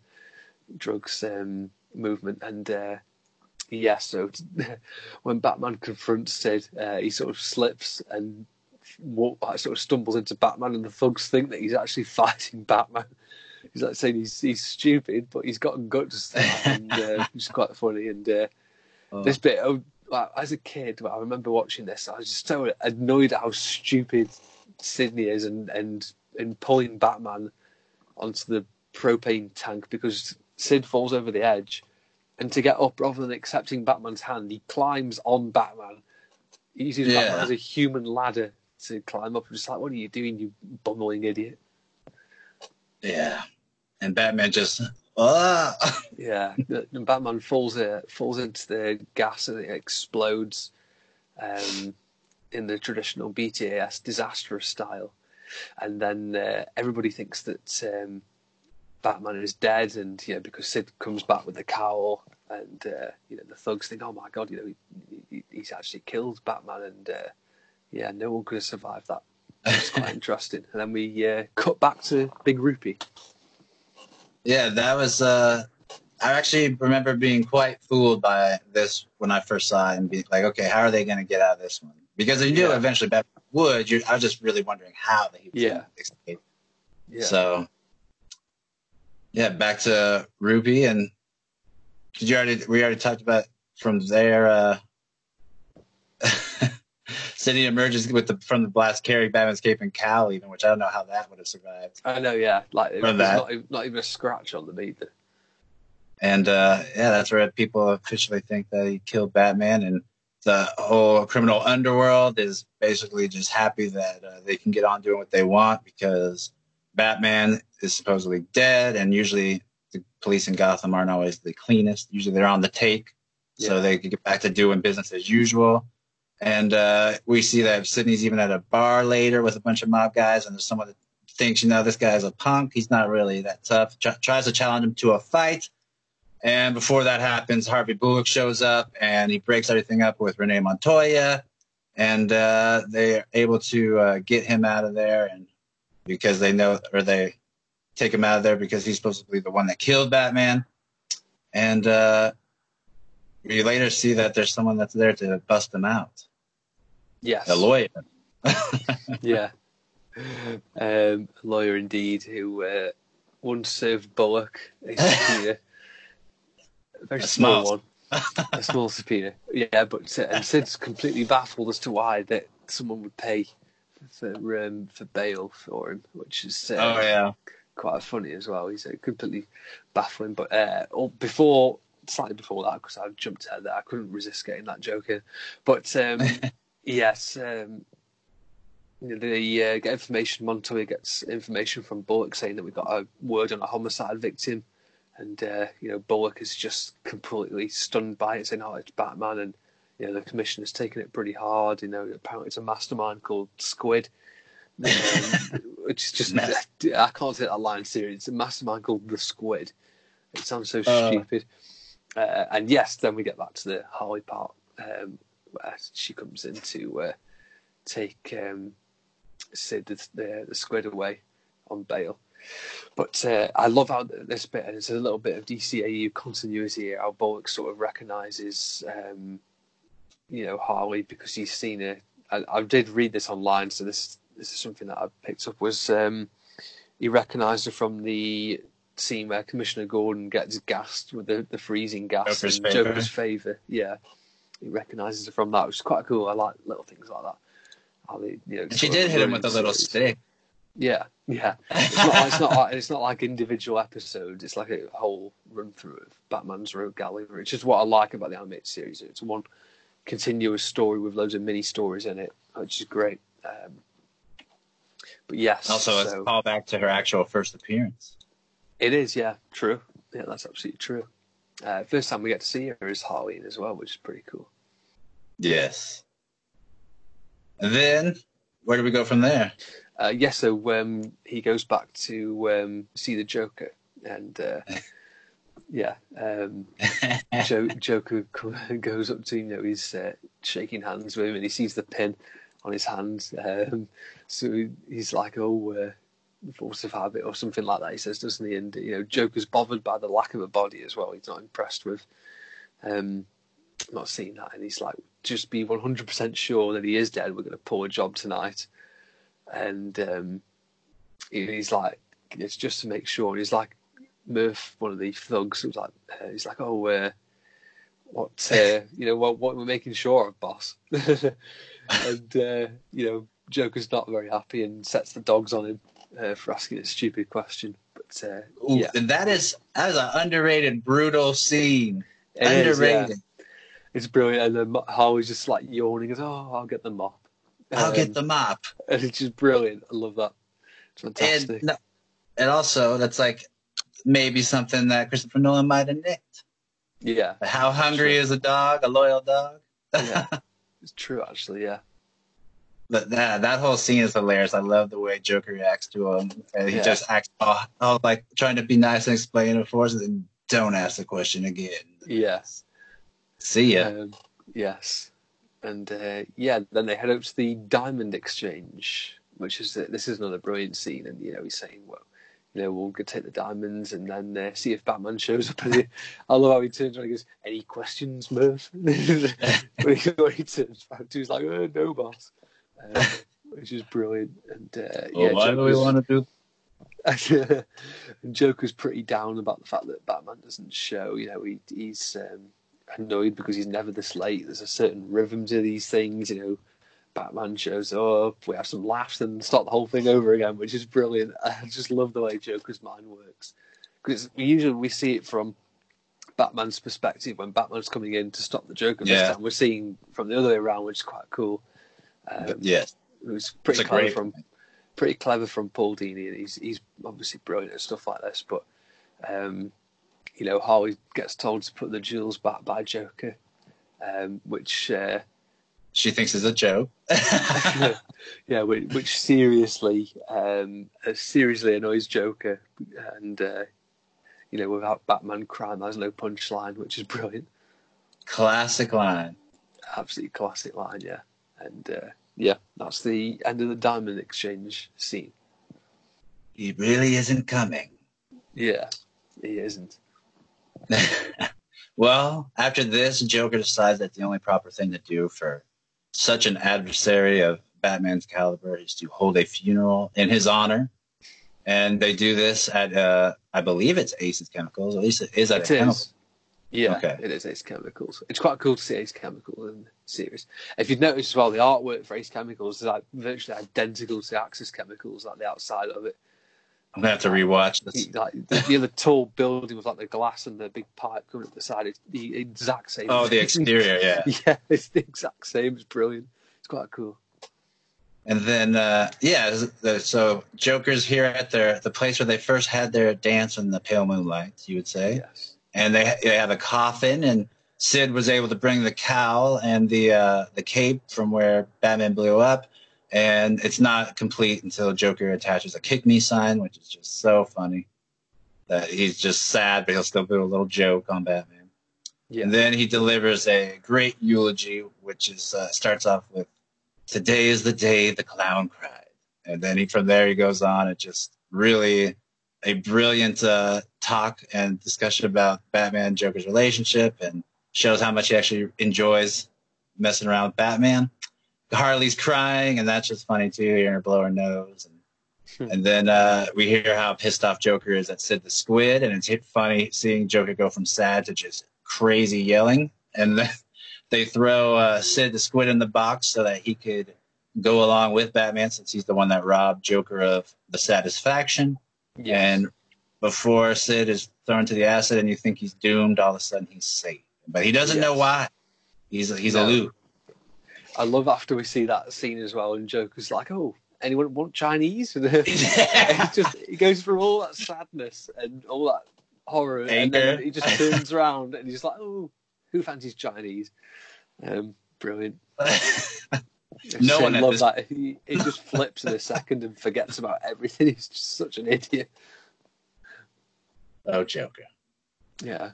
drugs um, movement. And uh, yeah, so when Batman confronts Sid, uh, he sort of slips and like, sort of stumbles into Batman, and the thugs think that he's actually fighting Batman. He's like saying he's he's stupid, but he's got guts, and uh, it's quite funny. And uh, oh. this bit, oh, like, as a kid, I remember watching this. I was just so annoyed at how stupid Sydney is, and and and pulling Batman onto the propane tank, because Sid falls over the edge, and to get up, rather than accepting Batman's hand, he climbs on Batman. He uses yeah. Batman as a human ladder to climb up. I'm just like, what are you doing, you bumbling idiot? Yeah, and Batman just ah. yeah, and Batman falls uh, falls into the gas, and it explodes, um, in the traditional B T A S disastrous style. And then uh, everybody thinks that um, Batman is dead, and you know, because Sid comes back with the cowl, and uh, you know, the thugs think, oh my god, you know, he, he, he's actually killed Batman, and uh, yeah, no one could have survived that. It's quite interesting. And then we uh, cut back to Big Rupee. Yeah, that was... Uh, I actually remember being quite fooled by this when I first saw it, and being like, okay, how are they going to get out of this one? Because I knew yeah. eventually Batman would. You're, I was just really wondering how that he was yeah. going to escape. Yeah. So, yeah, back to Rupee. And did you already? we already talked about from there... Uh, Sydney emerges with the from the blast, carrying Batman's cape and cowl, even, which I don't know how that would have survived. I know, yeah, like there's not, not even a scratch on them either. And uh, yeah, that's where people officially think that he killed Batman, and the whole criminal underworld is basically just happy that uh, they can get on doing what they want, because Batman is supposedly dead, and usually the police in Gotham aren't always the cleanest. Usually they're on the take, yeah. so they can get back to doing business as usual. And uh, we see that Sydney's even at a bar later with a bunch of mob guys, and there's someone that thinks, you know, this guy's a punk. He's not really that tough. Ch- tries to challenge him to a fight. And before that happens, Harvey Bullock shows up, and he breaks everything up with Renee Montoya. And uh, they are able to uh, get him out of there, and because they know, or they take him out of there because he's supposed to be the one that killed Batman. And uh, we later see that there's someone that's there to bust him out. Yes. A lawyer. yeah. Um, a lawyer indeed, who uh, once served Bullock a subpoena. A very a small, small one. a small subpoena. Yeah, but uh, and Sid's completely baffled as to why that someone would pay for um, for bail for him, which is uh, oh, yeah. quite funny as well. He's uh, completely baffling. But uh, before, slightly before that, because I jumped ahead there, I couldn't resist getting that joke in. But... Um, Yes, um, they uh, get information. Montoya gets information from Bullock saying that we've got a word on a homicide victim, and uh, you know, Bullock is just completely stunned by it, saying, "Oh, it's Batman," and you know, the commissioner's taken it pretty hard. You know, apparently it's a mastermind called Squid, um, which is just I can't take that line seriously. It's a mastermind called the Squid. It sounds so uh. stupid. Uh, and yes, then we get back to the Harley part. Um, She comes in to uh, take um, Sid the, the, the Squid away on bail. But uh, I love how this bit, and it's a little bit of D C A U continuity here, how Bullock sort of recognises, um, you know, Harley, because he's seen her. I, I did read this online, so this this is something that I picked up, was um, he recognised her from the scene where Commissioner Gordon gets gassed with the, the freezing gas. Joker's in favour. Joker's favour, yeah. He recognises her from that, which is quite cool. I like little things like that. How they, you know, and she did hit him with a little stick. Yeah, yeah. It's not, like, it's, not like, it's not like individual episodes. It's like a whole run through of Batman's road gallery, which is what I like about the animated series. It's one continuous story with loads of mini stories in it, which is great. Um, but yes, also so, a callback to her actual first appearance. It is, yeah, true. Yeah, that's absolutely true. Uh, first time we get to see her is Harleen as well, which is pretty cool. Yes. And then, where do we go from there? Uh, yes, yeah, so um, he goes back to um, see the Joker. And, uh, yeah, um, jo- Joker goes up to him, you know, he's uh, shaking hands with him, and he sees the pin on his hand. Um, so he's like, oh... Uh, force of habit or something like that, he says, doesn't he? And you know, Joker's bothered by the lack of a body as well. He's not impressed with um not seeing that, and he's like, just be one hundred percent sure that he is dead. We're going to pull a job tonight. And um, he's like, it's just to make sure. He's like, Murph, one of the thugs, was like, uh, he's like, oh, uh, what, uh, you know, what, what we're making sure of, boss. And, uh, you know, Joker's not very happy and sets the dogs on him uh, for asking a stupid question. But uh, Ooh, yeah. and that is that is an underrated, brutal scene. It underrated. Is, yeah. It's brilliant. And then Harley's just like yawning. He goes, oh, I'll get the mop. I'll um, get the mop. And it's just brilliant. I love that. It's fantastic. And, no, and also, that's like maybe something that Christopher Nolan might have nicked. Yeah. How hungry is a dog, a loyal dog? Yeah. It's true, actually, yeah. But that, that whole scene is hilarious. I love the way Joker reacts to him. And he yeah. just acts all, all like trying to be nice and explain it for us, and don't ask the question again. Yes. See ya. Um, yes. And uh, yeah, then they head out to the Diamond Exchange, which is uh, this is another brilliant scene. And you know, he's saying, well, you know, we'll go take the diamonds and then uh, see if Batman shows up. And he, I love how he turns around and goes, any questions, Murph? When he, when he turns around, he's like, oh, no, boss. Um, which is brilliant. And uh, well, yeah, why Joker's, do we want to do? And Joker's pretty down about the fact that Batman doesn't show. You know, he, he's um, annoyed because he's never this late. There's a certain rhythm to these things. You know, Batman shows up, we have some laughs, and start the whole thing over again, which is brilliant. I just love the way Joker's mind works, because usually we see it from Batman's perspective when Batman's coming in to stop the Joker. Yeah. This time we're seeing from the other way around, which is quite cool. Um, yeah, it was pretty clever great... from pretty clever from Paul Dini, and he's he's obviously brilliant at stuff like this. But um, you know, Harley gets told to put the jewels back by Joker, um, which uh, she thinks is a joke. Yeah, which, which seriously um, seriously annoys Joker, and uh, you know, without Batman, crime has no punchline, which is brilliant. Classic line, absolutely classic line, yeah. And uh, yeah, that's the end of the Diamond Exchange scene. He really isn't coming. Yeah, he isn't. Well, after this, Joker decides that the only proper thing to do for such an adversary of Batman's caliber is to hold a funeral in his honor. And they do this at, uh, I believe it's Ace's Chemicals, or at least it is at Chemicals. Yeah, okay. It is Ace Chemicals. It's quite cool to see Ace Chemicals in the series. If you've noticed as well, the artwork for Ace Chemicals is like virtually identical to Axis Chemicals, like the outside of it. I'm going to have to rewatch this. He, like, the, the other tall building with like the glass and the big pipe coming up the side, it's the exact same. Oh, the exterior, yeah. Yeah, it's the exact same. It's brilliant. It's quite cool. And then, uh, yeah, so Joker's here at their the place where they first had their dance in the pale moonlight, you would say. Yes. And they they have a coffin, and Sid was able to bring the cowl and the uh, the cape from where Batman blew up, and it's not complete until Joker attaches a "kick me" sign, which is just so funny. That he's just sad, but he'll still do a little joke on Batman. Yeah. And then he delivers a great eulogy, which is uh, starts off with "Today is the day the clown cried," and then he from there he goes on. It just really. A brilliant uh, talk and discussion about Batman and Joker's relationship, and shows how much he actually enjoys messing around with Batman. Harley's crying, and that's just funny too, hearing her blow her nose. And, and then uh, we hear how pissed off Joker is at Sid the Squid, and it's funny seeing Joker go from sad to just crazy yelling. And then they throw uh, Sid the Squid in the box so that he could go along with Batman, since he's the one that robbed Joker of the satisfaction. Yes. And before Sid is thrown to the acid and you think he's doomed, all of a sudden he's saved. But he doesn't yes. know why. He's a, he's no. aloof. I love after we see that scene as well, and Joker's like, oh, anyone want Chinese? Yeah. He just he goes through all that sadness and all that horror. Anger. And then he just turns around and he's like, oh, who fancies Chinese? Um, brilliant. No one loves that. He, he just flips in a second and forgets about everything. He's just such an idiot. Oh, Joker. Yeah.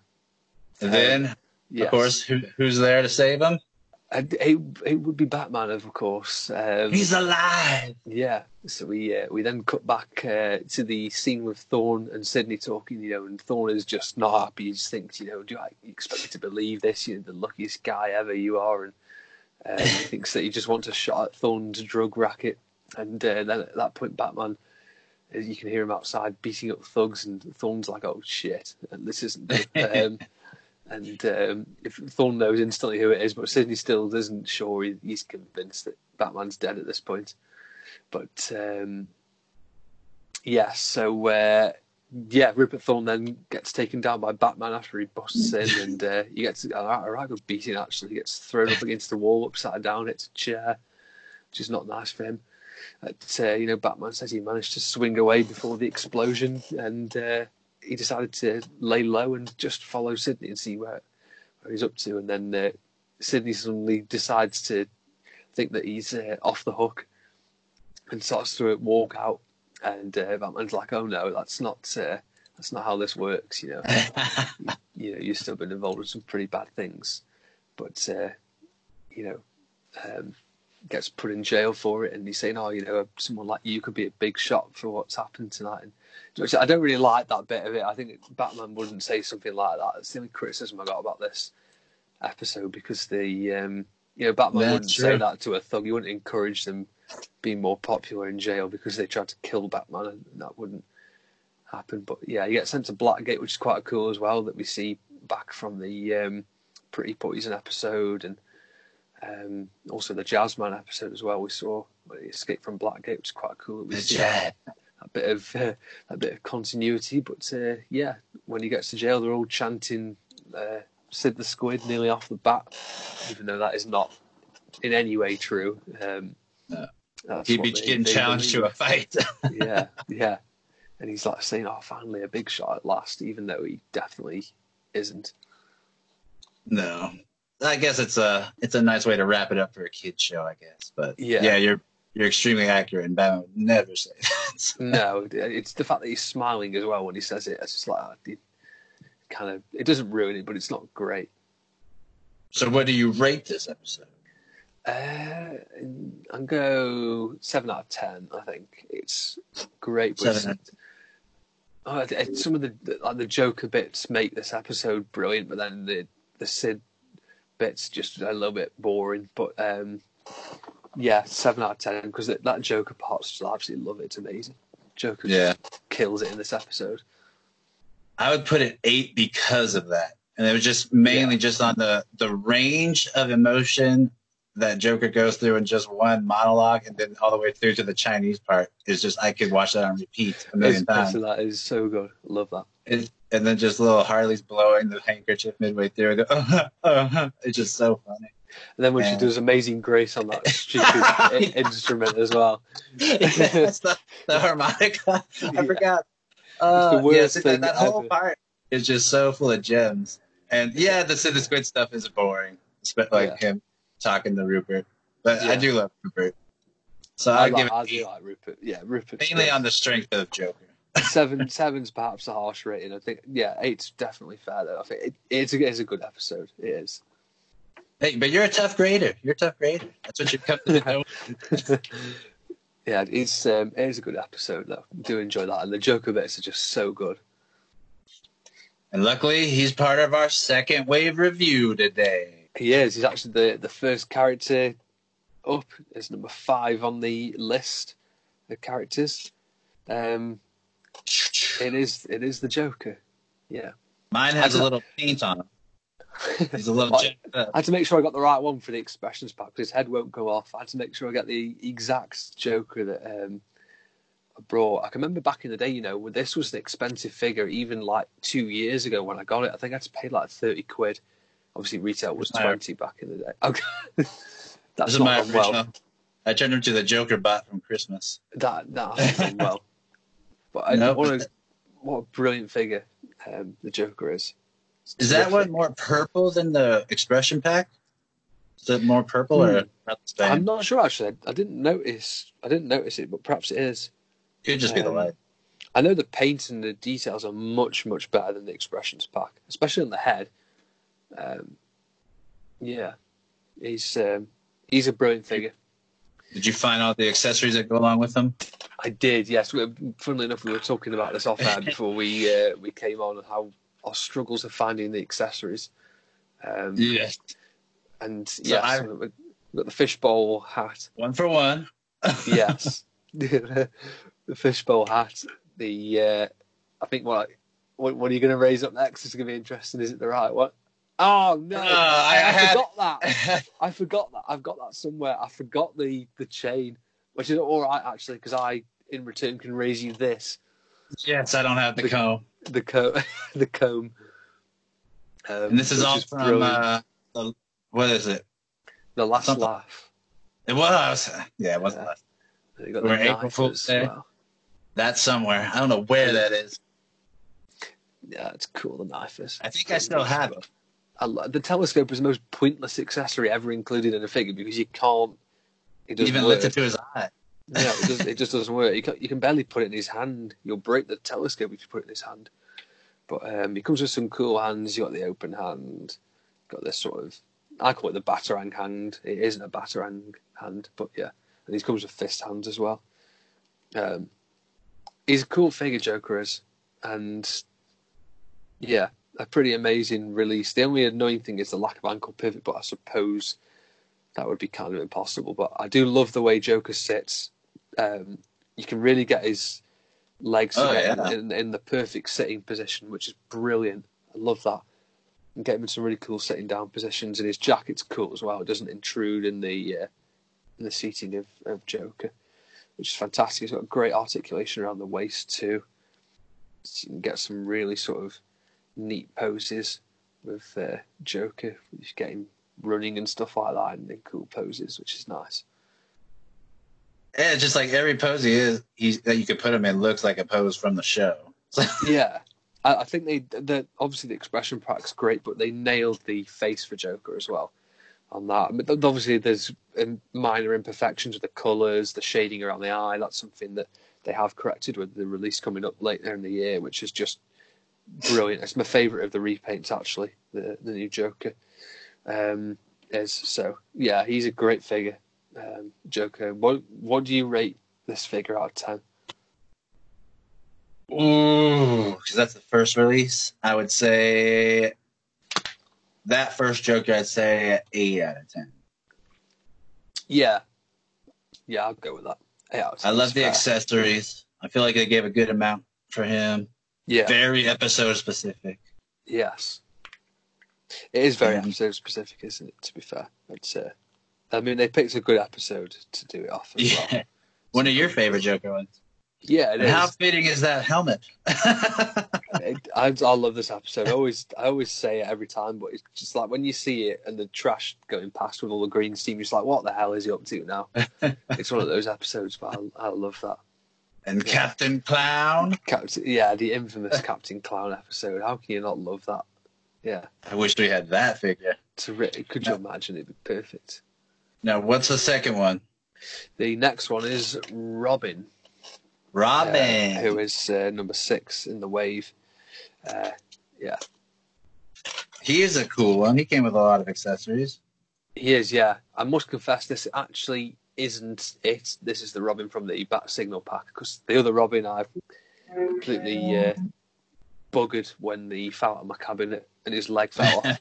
And um, then, yes. of course, who, who's there to save him? And it, it would be Batman, of course. Um, He's alive! Yeah. So we uh, we then cut back uh, to the scene with Thorne and Sydney talking, you know, and Thorne is just not happy. He just thinks, you know, do I expect me to believe this? You're the luckiest guy ever, you are, and Uh, he thinks that he just wants a shot at Thorne's drug racket. And uh, then at that point, Batman, uh, you can hear him outside beating up thugs, and Thorne's like, oh, shit, and this isn't um, And um, if Thorne knows instantly who it is, but Sidney still isn't sure. He, he's convinced that Batman's dead at this point. But, um, yeah, so... Uh, Yeah, Rupert Thorne then gets taken down by Batman after he busts in, and uh, he gets a rather beating, actually. He gets thrown up against the wall, upside down, hits a chair, which is not nice for him. But, uh, you know, Batman says he managed to swing away before the explosion, and uh, he decided to lay low and just follow Sidney and see where, where he's up to. And then uh, Sidney suddenly decides to think that he's uh, off the hook and starts to walk out. And uh, Batman's like, "Oh no, that's not uh, that's not how this works." You know, you know, you've still been involved in some pretty bad things, but uh, you know, um, gets put in jail for it. And he's saying, "Oh, you know, someone like you could be a big shot for what's happened tonight." And which I don't really like that bit of it. I think Batman wouldn't say something like that. That's the only criticism I got about this episode, because the um, you know, Batman yeah, wouldn't true. say that to a thug. He wouldn't encourage them being more popular in jail because they tried to kill Batman, and that wouldn't happen. But yeah, he gets sent to Blackgate, which is quite cool as well, that we see back from the um, Pretty Poison episode, and um, also the Jazzman episode as well. We saw when he escaped from Blackgate, which is quite cool. We see yeah. a bit of uh, a bit of continuity, but uh, yeah, when he gets to jail, they're all chanting uh, Sid the Squid nearly off the bat, even though that is not in any way true. Um, no. That's He'd be they, getting they challenged believe. to a fight. yeah, yeah. And he's like saying, oh, finally a big shot at last, even though he definitely isn't. No. I guess it's a it's a nice way to wrap it up for a kid's show, I guess. But yeah, yeah you're you're extremely accurate, and Batman would never say that. So. No, it's the fact that he's smiling as well when he says it. It's just like, it kind of, it doesn't ruin it, but it's not great. So what do you rate this episode? Uh, I'll go seven out of ten. I think it's great. Seven. Oh, some of the like the Joker bits make this episode brilliant, but then the the Sid bits just a little bit boring. But um, yeah, seven out of ten because that, that Joker part's just I absolutely love it. It's amazing. Joker yeah. just kills it in this episode. I would put it eight because of that, and it was just mainly yeah. just on the the range of emotion that Joker goes through in just one monologue, and then all the way through to the Chinese part is just, I could watch that on repeat a million times. That is so good. Love that. It, and then just little Harley's blowing the handkerchief midway through. And go, uh-huh, uh-huh. It's just so funny. And then when and... she does Amazing Grace on that stupid instrument as well. Yeah, that's the, the harmonica. I yeah. forgot. Uh, the worst yeah, thing that, that whole part is just so full of gems. And yeah, the Sid the Squid stuff is boring. But like yeah. him talking to Rupert, but yeah. I do love Rupert, so I I'll like, give it I do like Rupert. Yeah, Rupert mainly great. On the strength of Joker. Seven, seven's perhaps a harsh rating. I think yeah, eight's definitely fair though. I think it, it's, a, it's a good episode. It is. Hey, but you're a tough grader. You're a tough grader. That's what you've come to know. yeah, it's um, it is a good episode though. I do enjoy that, and the Joker bits are just so good. And luckily, he's part of our second wave review today. He is. He's actually the, the first character up. It's number five on the list of characters. Um, it is it is the Joker. Yeah. Mine has a little paint on him. He's a little I, I had to make sure I got the right one for the expressions pack because his head won't go off. I had to make sure I got the exact Joker that um, I brought. I can remember back in the day, you know, when this was an expensive figure, even like two years ago when I got it. I think I had to pay like thirty quid. Obviously, retail was twenty back in the day. Okay. That's not my original. Well. I turned him to the Joker bot from Christmas. That that hasn't well. But I, nope. what, a, what a brilliant figure um, the Joker is. It's is terrific. That one more purple than the expression pack? Is it more purple hmm. or not the same? I'm not sure actually. I, I didn't notice. I didn't notice it, but perhaps it is. Could just um, be the light. I know the paint and the details are much much better than the expressions pack, especially on the head. Um, yeah, he's um, he's a brilliant figure. Did you find all the accessories that go along with him? I did. Yes. We, funnily enough, we were talking about this off air before we uh, we came on, and how our struggles of finding the accessories. Um, yes. And yeah, so I, Got the fishbowl hat. One for one. Yes. The fishbowl hat. The uh, I think what what, what are you going to raise up next? It's going to be interesting. Is it the right one? Oh no! Uh, I, I, I had... forgot that. I forgot that. I've got that somewhere. I forgot the the chain, which is all right actually, because I in return can raise you this. Yes, I don't have the, the comb. The comb. the comb. Um, and this is all from uh, the, what is it? The Last Something. Laugh. It was. Yeah, it was yeah. Last. We were April Fool's Day. Well. That's somewhere. I don't know where that is. Yeah, it's cool. The knife is. I think I still have it. I, the telescope is the most pointless accessory ever included in a figure because you can't. It doesn't even lift it to his eye. No, it, does, it just doesn't work. You can, you can barely put it in his hand. You'll break the telescope if you put it in his hand. But um, he comes with some cool hands. You got the open hand. Got this sort of. I call it the Batarang hand. It isn't a Batarang hand, but yeah. And he comes with fist hands as well. Um, he's a cool figure, Joker is. And yeah, a pretty amazing release. The only annoying thing is the lack of ankle pivot, but I suppose that would be kind of impossible. But I do love the way Joker sits. Um, you can really get his legs oh, yeah. in, in the perfect sitting position, which is brilliant. I love that. And get him in some really cool sitting down positions. And his jacket's cool as well. It doesn't intrude in the... Uh, the seating of, of Joker, which is fantastic. He's got great articulation around the waist too, so you can get some really sort of neat poses with uh, Joker. You get him running and stuff like that, and in cool poses, which is nice. Yeah, just like every pose he is, he's, that you could put him in looks like a pose from the show. Yeah, I, I think they the obviously the expression pack's great, but they nailed the face for Joker as well. On that, but obviously there's minor imperfections with the colours, the shading around the eye. That's something that they have corrected with the release coming up later in the year, which is just brilliant. It's my favourite of the repaints, actually. The the new Joker um, is so yeah, he's a great figure. Um, Joker, what what do you rate this figure out of ten? Ooh, because that's the first release. I would say. That first Joker, I'd say eight out of ten. Yeah, yeah, I'll go with that. eight out of ten. I love the accessories. I feel like they gave a good amount for him. Yeah, very episode specific. Yes, it is very yeah. episode specific, isn't it? To be fair, I'd say. I mean, they picked a good episode to do it off. As yeah, well. One of your favorite Joker ones. Yeah, it and is. How fitting is that helmet? I, I love this episode. I always, I always say it every time, but it's just like when you see it and the trash going past with all the green steam, you're just like, what the hell is he up to now? It's one of those episodes, but I, I love that. And yeah. Captain Clown? Captain, yeah, the infamous Captain Clown episode. How can you not love that? Yeah. I wish we had that figure. Really, could you no. imagine? It'd be perfect. Now, what's the second one? The next one is Robin. Robin, uh, who is uh, number six in the wave, uh, yeah, he is a cool one. He came with a lot of accessories. He is, yeah. I must confess, this actually isn't it. This is the Robin from the Bat Signal pack because the other Robin I've completely uh, buggered when he fell out of my cabinet and his leg fell off.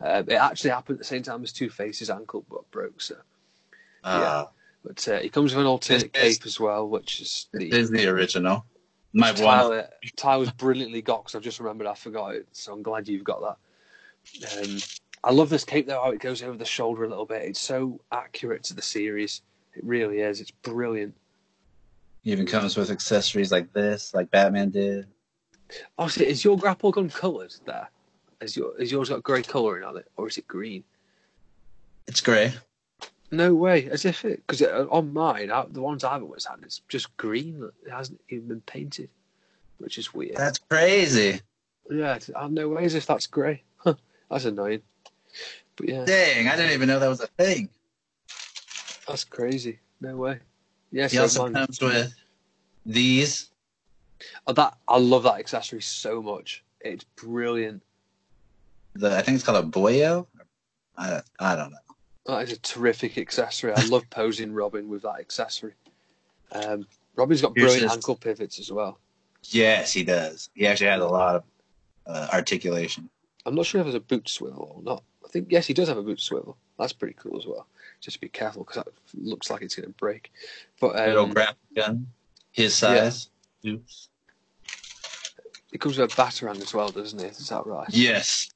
Uh, it actually happened at the same time as Two Face's ankle broke. So, uh. yeah. But uh, he comes with an alternate cape as well, which is the, is the original. My Tyler, Tyler's brilliantly got because I've just remembered I forgot it, so I'm glad you've got that. Um, I love this cape though, how it goes over the shoulder a little bit. It's so accurate to the series. It really is. It's brilliant. He even comes with accessories like this, like Batman did. Honestly, is your grapple gun coloured there? Is, your, is yours got grey colouring on it, or is it green? It's grey. No way, as if it because on mine, I, the ones I've always had, it's just green. It hasn't even been painted, which is weird. That's crazy. Yeah, I have no way as if that's grey. Huh, that's annoying. But yeah, dang, I didn't even know that was a thing. That's crazy. No way. Yes, yeah, he so also mine. comes with these. Oh, that I love that accessory so much. It's brilliant. The I think it's called a boyo. I I don't know. That is a terrific accessory. I love posing Robin with that accessory. Um, Robin's got brilliant just... ankle pivots as well. Yes, he does. He actually has a lot of uh, articulation. I'm not sure if there's a boot swivel or not. I think, yes, he does have a boot swivel. That's pretty cool as well. Just be careful, because that looks like it's going to break. But um, little grab gun, his size. Yeah. Oops. It comes with a batarang as well, doesn't it? Is that right? Yes.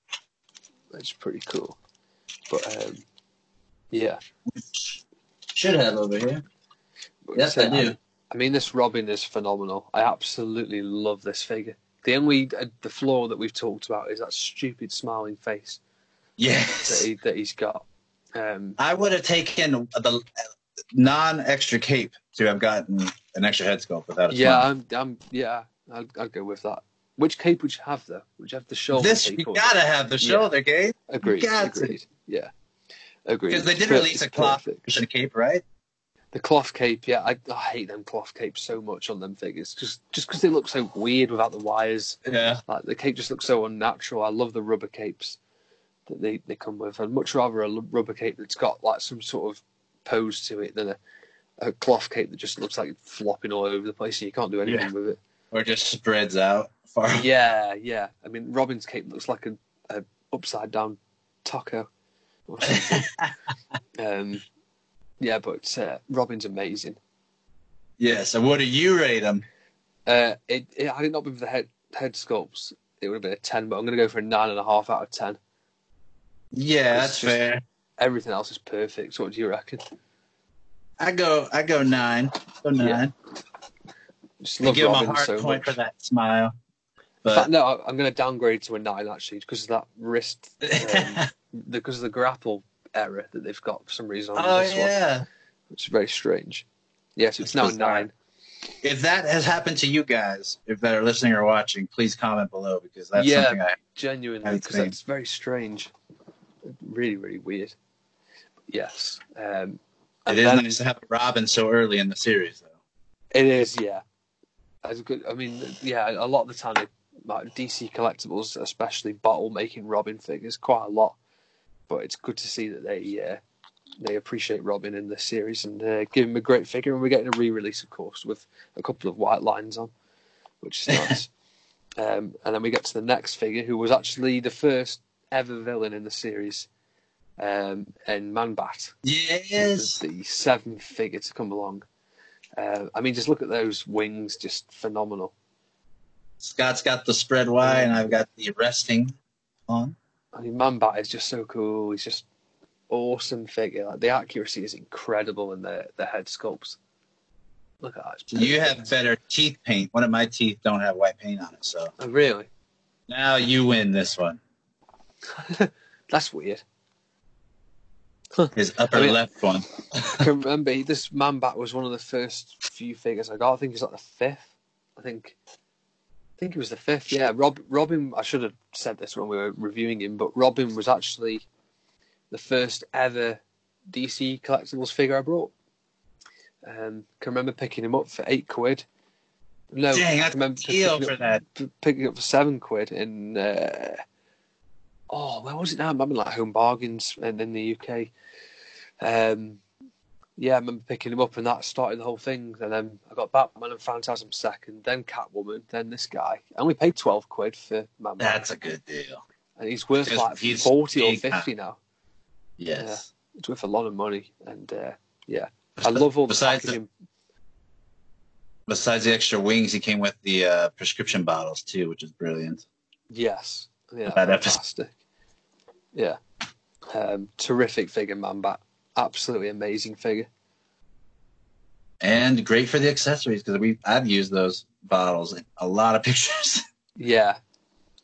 That's pretty cool. But, um, yeah. Should have over here. But yes, I do. I, I mean, this Robin is phenomenal. I absolutely love this figure. The only uh, the flaw that we've talked about is that stupid smiling face. Yes. That, he, that he's got. Um, I would have taken the non-extra cape to have gotten an extra head sculpt without a yeah, I'm, I'm, yeah, I'd, I'd go with that. Which cape would you have, though? Would you have the shoulder this, cape? You gotta it? have the shoulder yeah. cape. Agreed, agreed. To. Yeah, agreed. Because they did perfect, release a cloth cape, right? The cloth cape, yeah. I, I hate them cloth capes so much on them figures. Just just because they look so weird without the wires. Yeah. Like, the cape just looks so unnatural. I love the rubber capes that they, they come with. I'd much rather a rubber cape that's got like some sort of pose to it than a, a cloth cape that just looks like flopping all over the place and you can't do anything yeah. with it. Or just spreads out far. Yeah, yeah. I mean, Robin's cape looks like an a upside-down taco or something. um, yeah, but uh, Robin's amazing. Yeah, so what do you rate him? Uh, it, it, I did not with the head, head sculpts. It would have been a ten, but I'm going to go for a nine point five out of ten. Yeah, that's just, fair. Everything else is perfect. So what do you reckon? I go, I go nine. Go nine. Yeah. Just love give Robin him a hard so point much. For that smile. But fact, no, I'm going to downgrade to a nine actually because of that wrist, um, because of the grapple error that they've got for some reason. On oh this yeah, one, which is very strange. Yes, yeah, so it's now nine. If that has happened to you guys, if that are listening or watching, please comment below because that's yeah, something I genuinely because that's very strange. Really, really weird. But yes. Um, it is then, nice to have Robin so early in the series, though. It is, yeah. As good, I mean, yeah, a lot of the time, like D C collectibles, especially bottle making Robin figures, quite a lot. But it's good to see that they uh, they appreciate Robin in this series and uh, give him a great figure. And we're getting a re-release, of course, with a couple of white lines on, which is nice. um, and then we get to the next figure, who was actually the first ever villain in the series, um, and Man-Bat. Yes, the seventh figure to come along. Uh, I mean, just look at those wings, just phenomenal. Scott's got the spread wide, and I've got the resting on. I mean, Man-Bat is just so cool. He's just awesome figure. Like, the accuracy is incredible in the the head sculpts. Look at that. You have better teeth paint. One of my teeth don't have white paint on it, so. Oh, really? Now you win this one. That's weird. His upper I mean, left one. I can remember this Man-Bat was one of the first few figures I got. I think he's like the fifth. I think, I think he was the fifth. Yeah, Rob, Robin. I should have said this when we were reviewing him, but Robin was actually the first ever D C collectibles figure I brought. Um, can remember picking him up for eight quid. No, dang, I remember deal picking, for up, that. picking up for seven quid in. Uh, Oh, where was it now? I remember like Home Bargains and in the U K. Um, yeah, I remember picking him up and that started the whole thing. And then I got Batman and Phantasm second, then Catwoman, then this guy. And we paid twelve quid for Man-Bat. That's a good deal. And he's worth Just, like he's forty or fifty now. Yes. Yeah, it's worth a lot of money. And uh, yeah, I love all the besides packaging. The, besides the extra wings, he came with the uh, prescription bottles too, which is brilliant. Yes. Yeah, that fantastic. Episode. Yeah, um, terrific figure, Man-Bat. Absolutely amazing figure, and great for the accessories because we I've used those bottles in a lot of pictures. Yeah,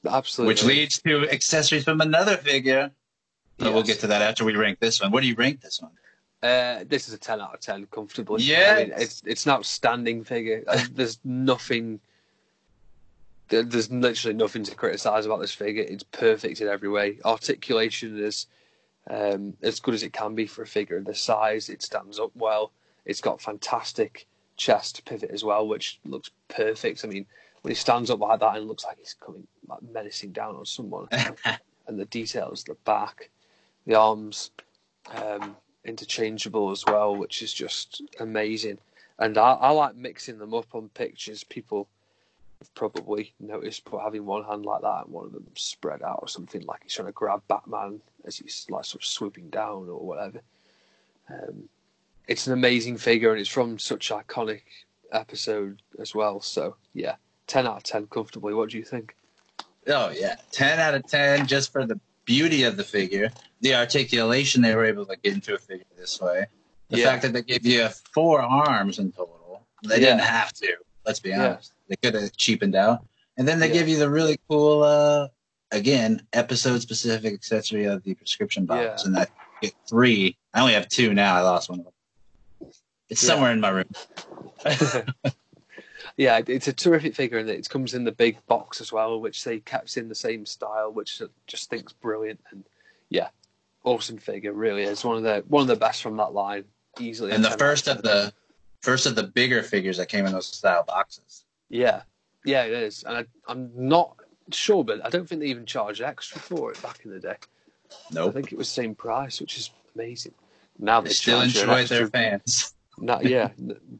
absolutely. Which leads to accessories from another figure. So yes. We'll get to that after we rank this one. What do you rank this one? Uh, this is a ten out of ten, comfortably. Yeah, I mean, it's it's an outstanding figure. There's nothing. There's literally nothing to criticise about this figure. It's perfect in every way. Articulation is um, as good as it can be for a figure of this size. It stands up well. It's got fantastic chest pivot as well, which looks perfect. I mean, when he stands up like that and looks like he's coming like, menacing down on someone, and the details, the back, the arms, um, interchangeable as well, which is just amazing. And I, I like mixing them up on pictures. People probably noticed, but having one hand like that and one of them spread out or something, like he's trying to grab Batman as he's like sort of swooping down or whatever. Um, it's an amazing figure, and it's from such iconic episode as well. So yeah, ten out of ten comfortably. What do you think? Oh yeah, ten out of ten just for the beauty of the figure, the articulation they were able to get into a figure this way, the yeah. fact that they gave you four arms in total. They yeah. didn't have to, let's be honest. Yeah. They could have cheapened out. And then they yeah. give you the really cool, uh, again, episode-specific accessory of the prescription box. Yeah. And I get three. I only have two now. I lost one of them. It's yeah. somewhere in my room. Yeah, it's a terrific figure, and it comes in the big box as well, which they kept in the same style, which just thinks brilliant. And yeah, awesome figure, really. It's one of the one of the best from that line, easily. And the first of the first of the bigger figures that came in those style boxes. Yeah, yeah, it is. And I, I'm not sure, but I don't think they even charged extra for it back in the day. No, nope. I think it was the same price, which is amazing. Now they, they still enjoy their fans. Now, yeah,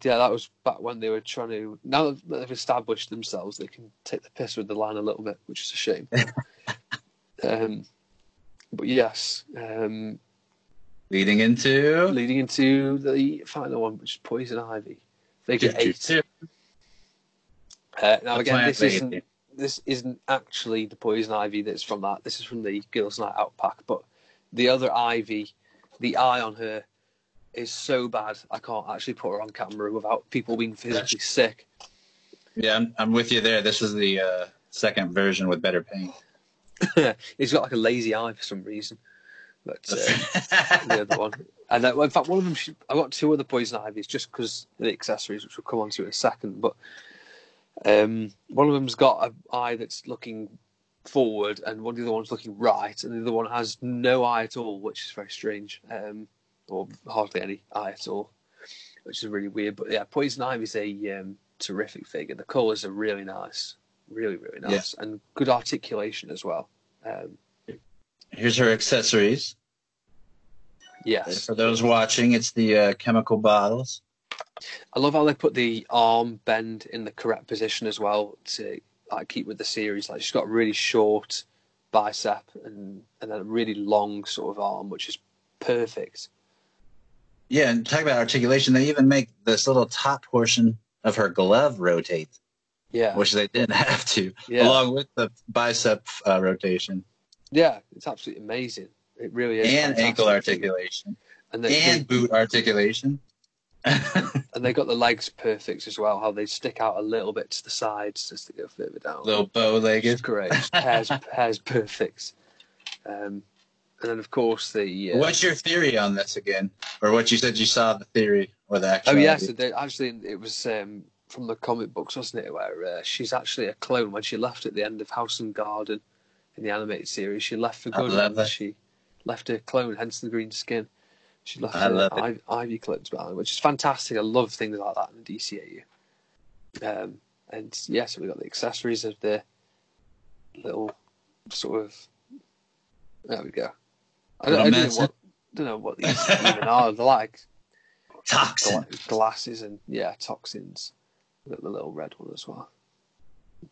yeah, that was back when they were trying to. Now that they've established themselves, they can take the piss with the line a little bit, which is a shame. um, but yes, um, leading into leading into the final one, which is Poison Ivy. They get eight. Uh, now again, this isn't this isn't actually the Poison Ivy that's from that. This is from the Girls' Night Out pack, but the other Ivy, the eye on her is so bad I can't actually put her on camera without people being physically sick. Yeah, I'm, I'm with you there. This is the uh, second version with better paint. He's got like a lazy eye for some reason. But uh, the other one, and uh, in fact, one of them. Should, I got two other Poison Ivies just because the accessories, which we'll come on to in a second. But um, one of them's got an eye that's looking forward, and one of the other one's looking right, and the other one has no eye at all, which is very strange. Um, or hardly any eye at all, which is really weird. But yeah, Poison Ivy is a um, terrific figure. The colours are really nice, really, really nice, yeah. and good articulation as well. Um, Here's her accessories. Yes. For those watching, it's the uh, chemical bottles. I love how they put the arm bend in the correct position as well to like keep with the series. Like she's got a really short bicep and, and then a really long sort of arm, which is perfect. Yeah, and talk about articulation. They even make this little top portion of her glove rotate. Yeah. Which they didn't have to, yeah. along with the bicep uh, rotation. Yeah, it's absolutely amazing. It really is. And ankle articulation. And, they, and they, boot articulation. And they got the legs perfect as well, how they stick out a little bit to the sides as they go further down. Little bow-legged. It's great. Hair's, hair's perfect. Um And then, of course, the... Uh, What's your theory on this again? Or what you said you saw the theory or the actual... Oh, yes. Yeah, so they, actually, it was um, from the comic books, wasn't it, where uh, she's actually a clone. When she left at the end of House and Garden in the animated series, she left for good. And she left her clone, hence the green skin. She left her Ivy, Ivy clones, which is fantastic. I love things like that in the D C A U. Um, and, yes, yeah, so we got the accessories of the little sort of... There we go. I don't, I don't, know, what, don't know what these even are. They're like toxins, glasses, and yeah, toxins. Look at the little red one as well.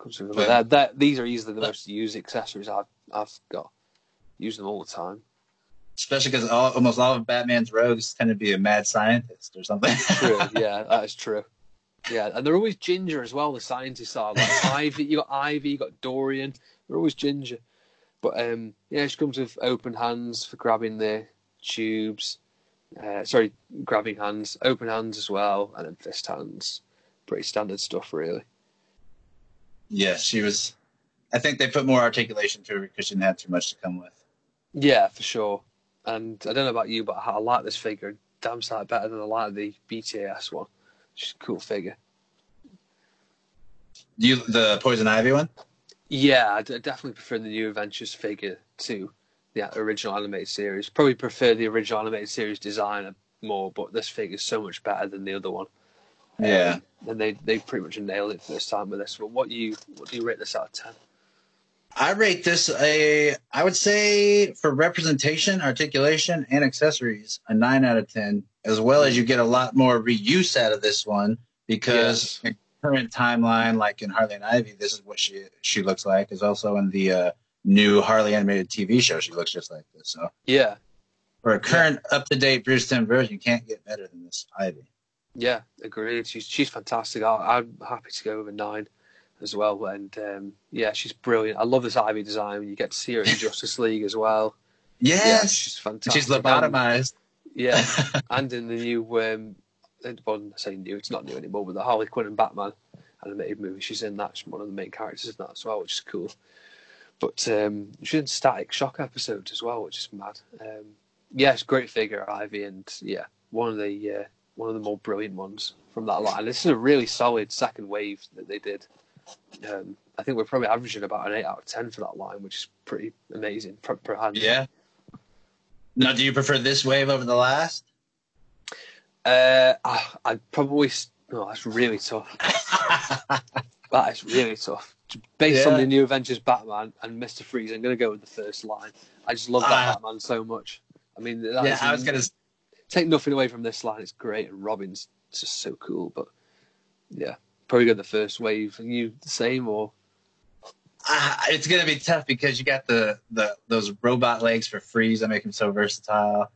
Comes with they're, they're, these are easily the most used accessories I've I've got. Use them all the time, especially because all, almost all of Batman's rogues tend to be a mad scientist or something. True, yeah, that is true. Yeah, and they're always ginger as well. The scientists are like Ivy. You got Ivy. You got Dorian. They're always ginger. But um, yeah, she comes with open hands for grabbing the tubes. Uh, sorry, grabbing hands, open hands as well, and then fist hands. Pretty standard stuff, really. Yeah, she was. I think they put more articulation to her because she didn't have too much to come with. Yeah, for sure. And I don't know about you, but I like this figure damn sight better than I like the B T S one. She's a cool figure. You the Poison Ivy one? Yeah, I definitely prefer the New Adventures figure to the original animated series. Probably prefer the original animated series design more, but this figure is so much better than the other one. Yeah, um, and they they pretty much nailed it for this time with this. But what do you what do you rate this out of ten? I rate this a I would say for representation, articulation, and accessories a nine out of ten. As well as you get a lot more reuse out of this one because yes. current timeline, like in Harley and Ivy, this is what she she looks like. Is also in the uh, new Harley animated T V show, she looks just like this. So yeah, for a current yeah. up to date Bruce Timm version, you can't get better than this Ivy. Yeah, agreed. She's she's fantastic. I, I'm happy to go with a nine as well. And um, yeah, she's brilliant. I love this Ivy design. You get to see her in Justice League as well. Yes, yeah, she's fantastic. She's lobotomized. And, yeah, and in the new. Um, Well, I say new, it's not new anymore, but the Harley Quinn and Batman animated movie, she's in that. She's one of the main characters in that as well, which is cool. But um, she's in Static Shock episodes as well, which is mad. Um, yeah, it's a great figure, Ivy, and yeah, one of the uh, one of the more brilliant ones from that line. This is a really solid second wave that they did. Um, I think we're probably averaging about an eight out of ten for that line, which is pretty amazing per, per hand. Yeah. Now, do you prefer this wave over the last? Uh, I, I'd probably. No, that's really tough. That is really tough. Based yeah. on the New Avengers Batman and Mister Freeze, I'm going to go with the first line. I just love that uh, Batman so much. I mean, that yeah, is, I was going to take nothing away from this line. It's great, and Robin's just so cool. But yeah, probably go the first wave. Are you the same or? Uh, it's going to be tough because you got the the those robot legs for Freeze that make him so versatile.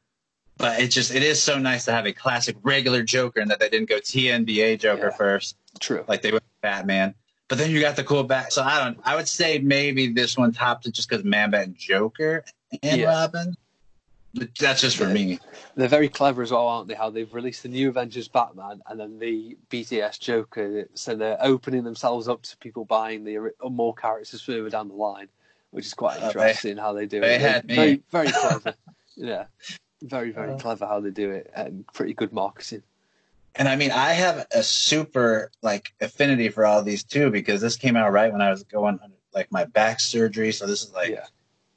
But it's just, it is so nice to have a classic regular Joker and that they didn't go T N B A Joker yeah, first. True. Like they went Batman. But then you got the cool Bat. So I don't, I would say maybe this one topped it just because Man Bat and Joker and yeah. Robin. But that's just for yeah. me. They're very clever as well, aren't they? How they've released the New Avengers Batman and then the B T S Joker. So they're opening themselves up to people buying the more characters further down the line, which is quite interesting oh, they, how they do they it. Had me. Very, very clever. Yeah. Very, very uh, clever how they do it and pretty good marketing. And I mean, I have a super like affinity for all these too because this came out right when I was going under, like my back surgery. So this is like yeah.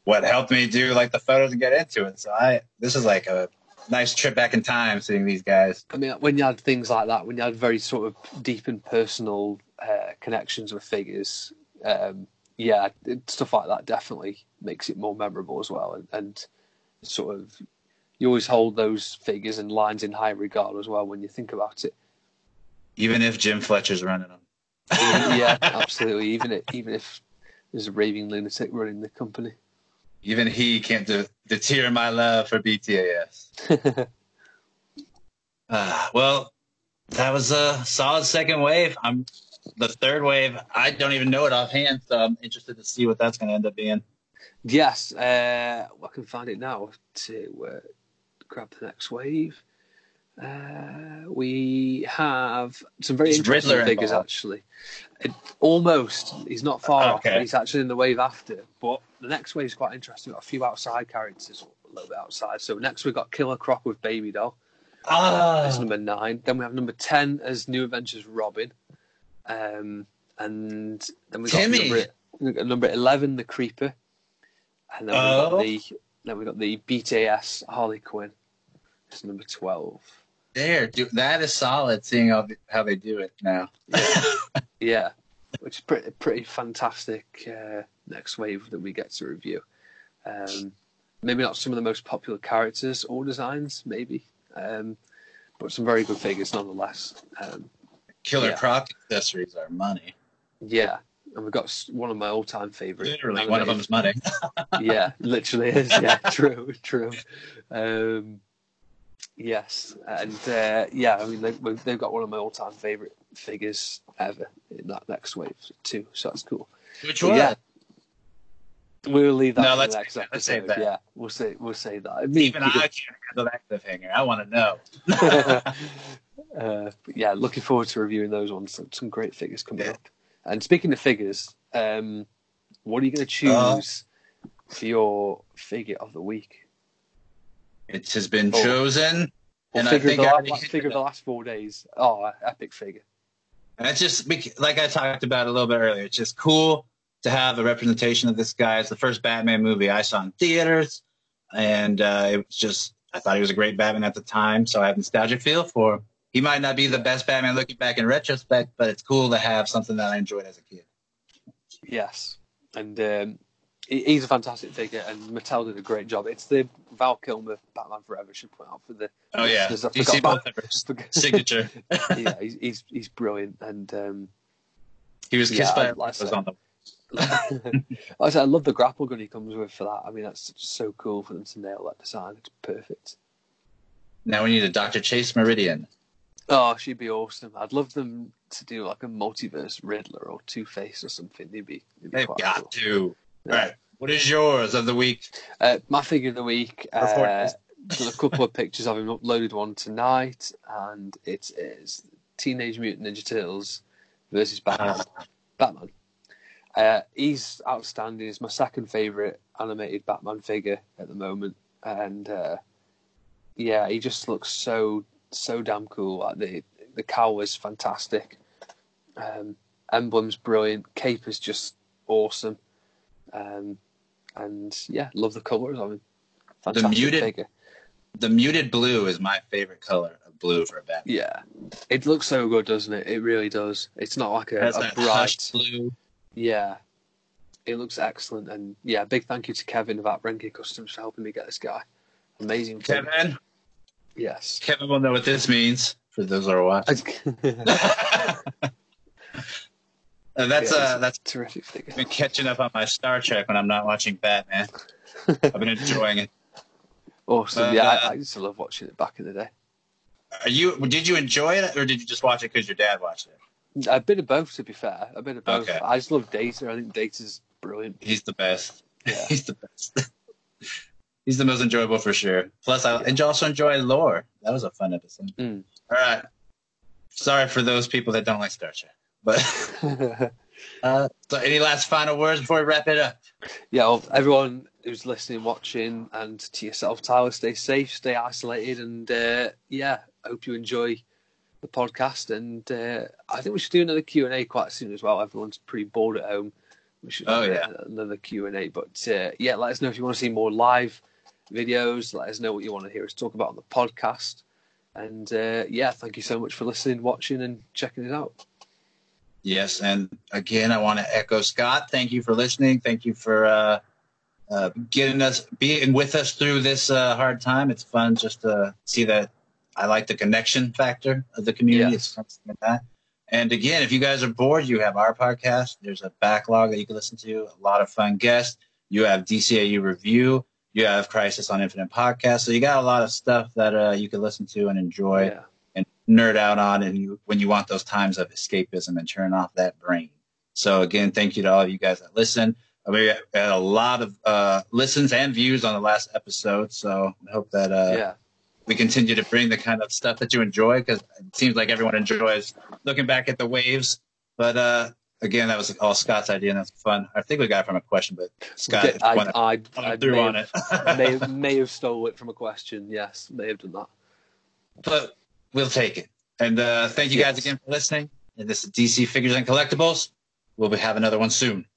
what helped me do like the photos and get into it. So I this is like a nice trip back in time seeing these guys. I mean, when you had things like that, when you had very sort of deep and personal uh, connections with figures, um, yeah, stuff like that definitely makes it more memorable as well. And, and sort of. You always hold those figures and lines in high regard as well when you think about it. Even if Jim Fletcher's running them. Yeah, absolutely. Even if, even if there's a raving lunatic running the company. Even he can't de- deter my love for B T A S. uh, well, that was a solid second wave. I'm the third wave. I don't even know it offhand, so I'm interested to see what that's going to end up being. Yes, uh, I can find it now to... Uh, grab the next wave. Uh, we have some very it's interesting Riddler figures involved. Actually. It, almost. He's not far okay. off. He's actually in the wave after. But the next wave is quite interesting. We've got a few outside characters, a little bit outside. So next we've got Killer Croc with Baby Doll. Ah. That's number nine. Then we have number ten as New Adventures Robin. Um, and then we've got number, number eleven, the Creeper. And then oh. we've got the then we've got the B T S Harley Quinn. It's number twelve. There, dude, that is solid. Seeing how, how they do it now, yeah, yeah. Which is pretty, pretty fantastic. Uh, next wave that we get to review. Um, maybe not some of the most popular characters or designs, maybe, um, but some very good figures nonetheless. Um, Killer yeah. Croc accessories are money. Yeah, and we've got one of my all-time favorites. Literally, one of them's money. Yeah, literally is. Yeah, true, true. Um, yes, and uh, yeah, I mean they, they've got one of my all-time favorite figures ever in that next wave too. So that's cool. Which but one? Yeah, we'll leave that no, for let's, the next episode. Let's save that. Yeah, we'll say we'll say that. I mean, even I can't handle that cliffhanger. I want to know. uh, but yeah, looking forward to reviewing those ones. Some, some great figures coming yeah. up. And speaking of figures, um, what are you going to choose uh, for your figure of the week? It has been oh. chosen. Well, and figure I think the, I last, figure of the last four days. Oh, epic figure. And it's just, like I talked about a little bit earlier, it's just cool to have a representation of this guy. It's the first Batman movie I saw in theaters. And uh, it was just, I thought he was a great Batman at the time, so I have nostalgic feel for him. He might not be the best Batman looking back in retrospect, but it's cool to have something that I enjoyed as a kid. Yes. And um, he's a fantastic figure, and Mattel did a great job. It's the Val Kilmer Batman Forever should put out for the. Oh yeah, I forgot Batman. Signature. Yeah, he's, he's he's brilliant, and um, he was kissed yeah, by. Like I, on the... like I said, I love the grapple gun he comes with for that. I mean, that's just so cool for them to nail that design. It's perfect. Now we need a Doctor Chase Meridian. Oh, she'd be awesome. I'd love them to do like a multiverse Riddler or Two Face or something. They'd be. They'd be They've quite got cool. to. Yeah. All right. What is yours of the week? Uh, my figure of the week. Uh, done a couple of pictures of him. Uploaded one tonight, and it is Teenage Mutant Ninja Turtles versus Batman. Batman. Uh, he's outstanding. He's my second favorite animated Batman figure at the moment, and uh, yeah, he just looks so so damn cool. Like the the cowl is fantastic. Um, emblem's brilliant. Cape is just awesome. Um, and yeah, love the colours. I mean, fantastic the muted, figure. The muted blue is my favourite colour of blue for a Batman. Yeah, it looks so good, doesn't it? It really does. It's not like a, That's a that bright blue. Yeah, it looks excellent. And yeah, big thank you to Kevin of Armoured Customs for helping me get this guy. Amazing, Kevin. Figure. Yes, Kevin will know what this means for those that are watching. Uh, that's yeah, uh, that's a terrific thing. I've been catching up on my Star Trek when I'm not watching Batman. I've been enjoying it. Awesome. But, yeah, uh, I, I used to love watching it back in the day. Are you? Did you enjoy it, or did you just watch it because your dad watched it? A bit of both, to be fair. A bit of both. Okay. I just love Data. I think Data's brilliant. He's the best. Yeah. He's the best. He's the most enjoyable for sure. Plus, I yeah. also enjoy lore. That was a fun episode. Mm. All right. Sorry for those people that don't like Star Trek. But uh, so any last final words before we wrap it up? Yeah, well, everyone who's listening, watching, and to yourself, Tyler, stay safe, stay isolated, and uh, yeah, hope you enjoy the podcast. And uh, I think we should do another Q and A quite soon as well. Everyone's pretty bored at home. We should oh, do yeah. another Q and A. But uh, yeah, let us know if you want to see more live videos. Let us know what you want to hear us talk about on the podcast. And uh, yeah, thank you so much for listening, watching, and checking it out. Yes, and again, I want to echo Scott. Thank you for listening. Thank you for uh, uh, getting us, being with us through this uh, hard time. It's fun just to see that. I like the connection factor of the community. Yes. It's something like that. And again, if you guys are bored, you have our podcast. There's a backlog that you can listen to. A lot of fun guests. You have D C A U Review. You have Crisis on Infinite Podcast. So you got a lot of stuff that uh, you can listen to and enjoy. Yeah. And nerd out on, and you, when you want those times of escapism and turn off that brain. So again, thank you to all of you guys that listen. We had a lot of uh, listens and views on the last episode, so I hope that uh, yeah. we continue to bring the kind of stuff that you enjoy, because it seems like everyone enjoys looking back at the waves. But uh, again, that was all Scott's idea, and that's fun. I think we got it from a question, but Scott Did, I, I, I threw on have, it. may, have, may have stole it from a question. Yes, may have done that. But we'll take it. And uh, thank you guys yes. again for listening. And this is D C Figures and Collectibles. We'll have another one soon.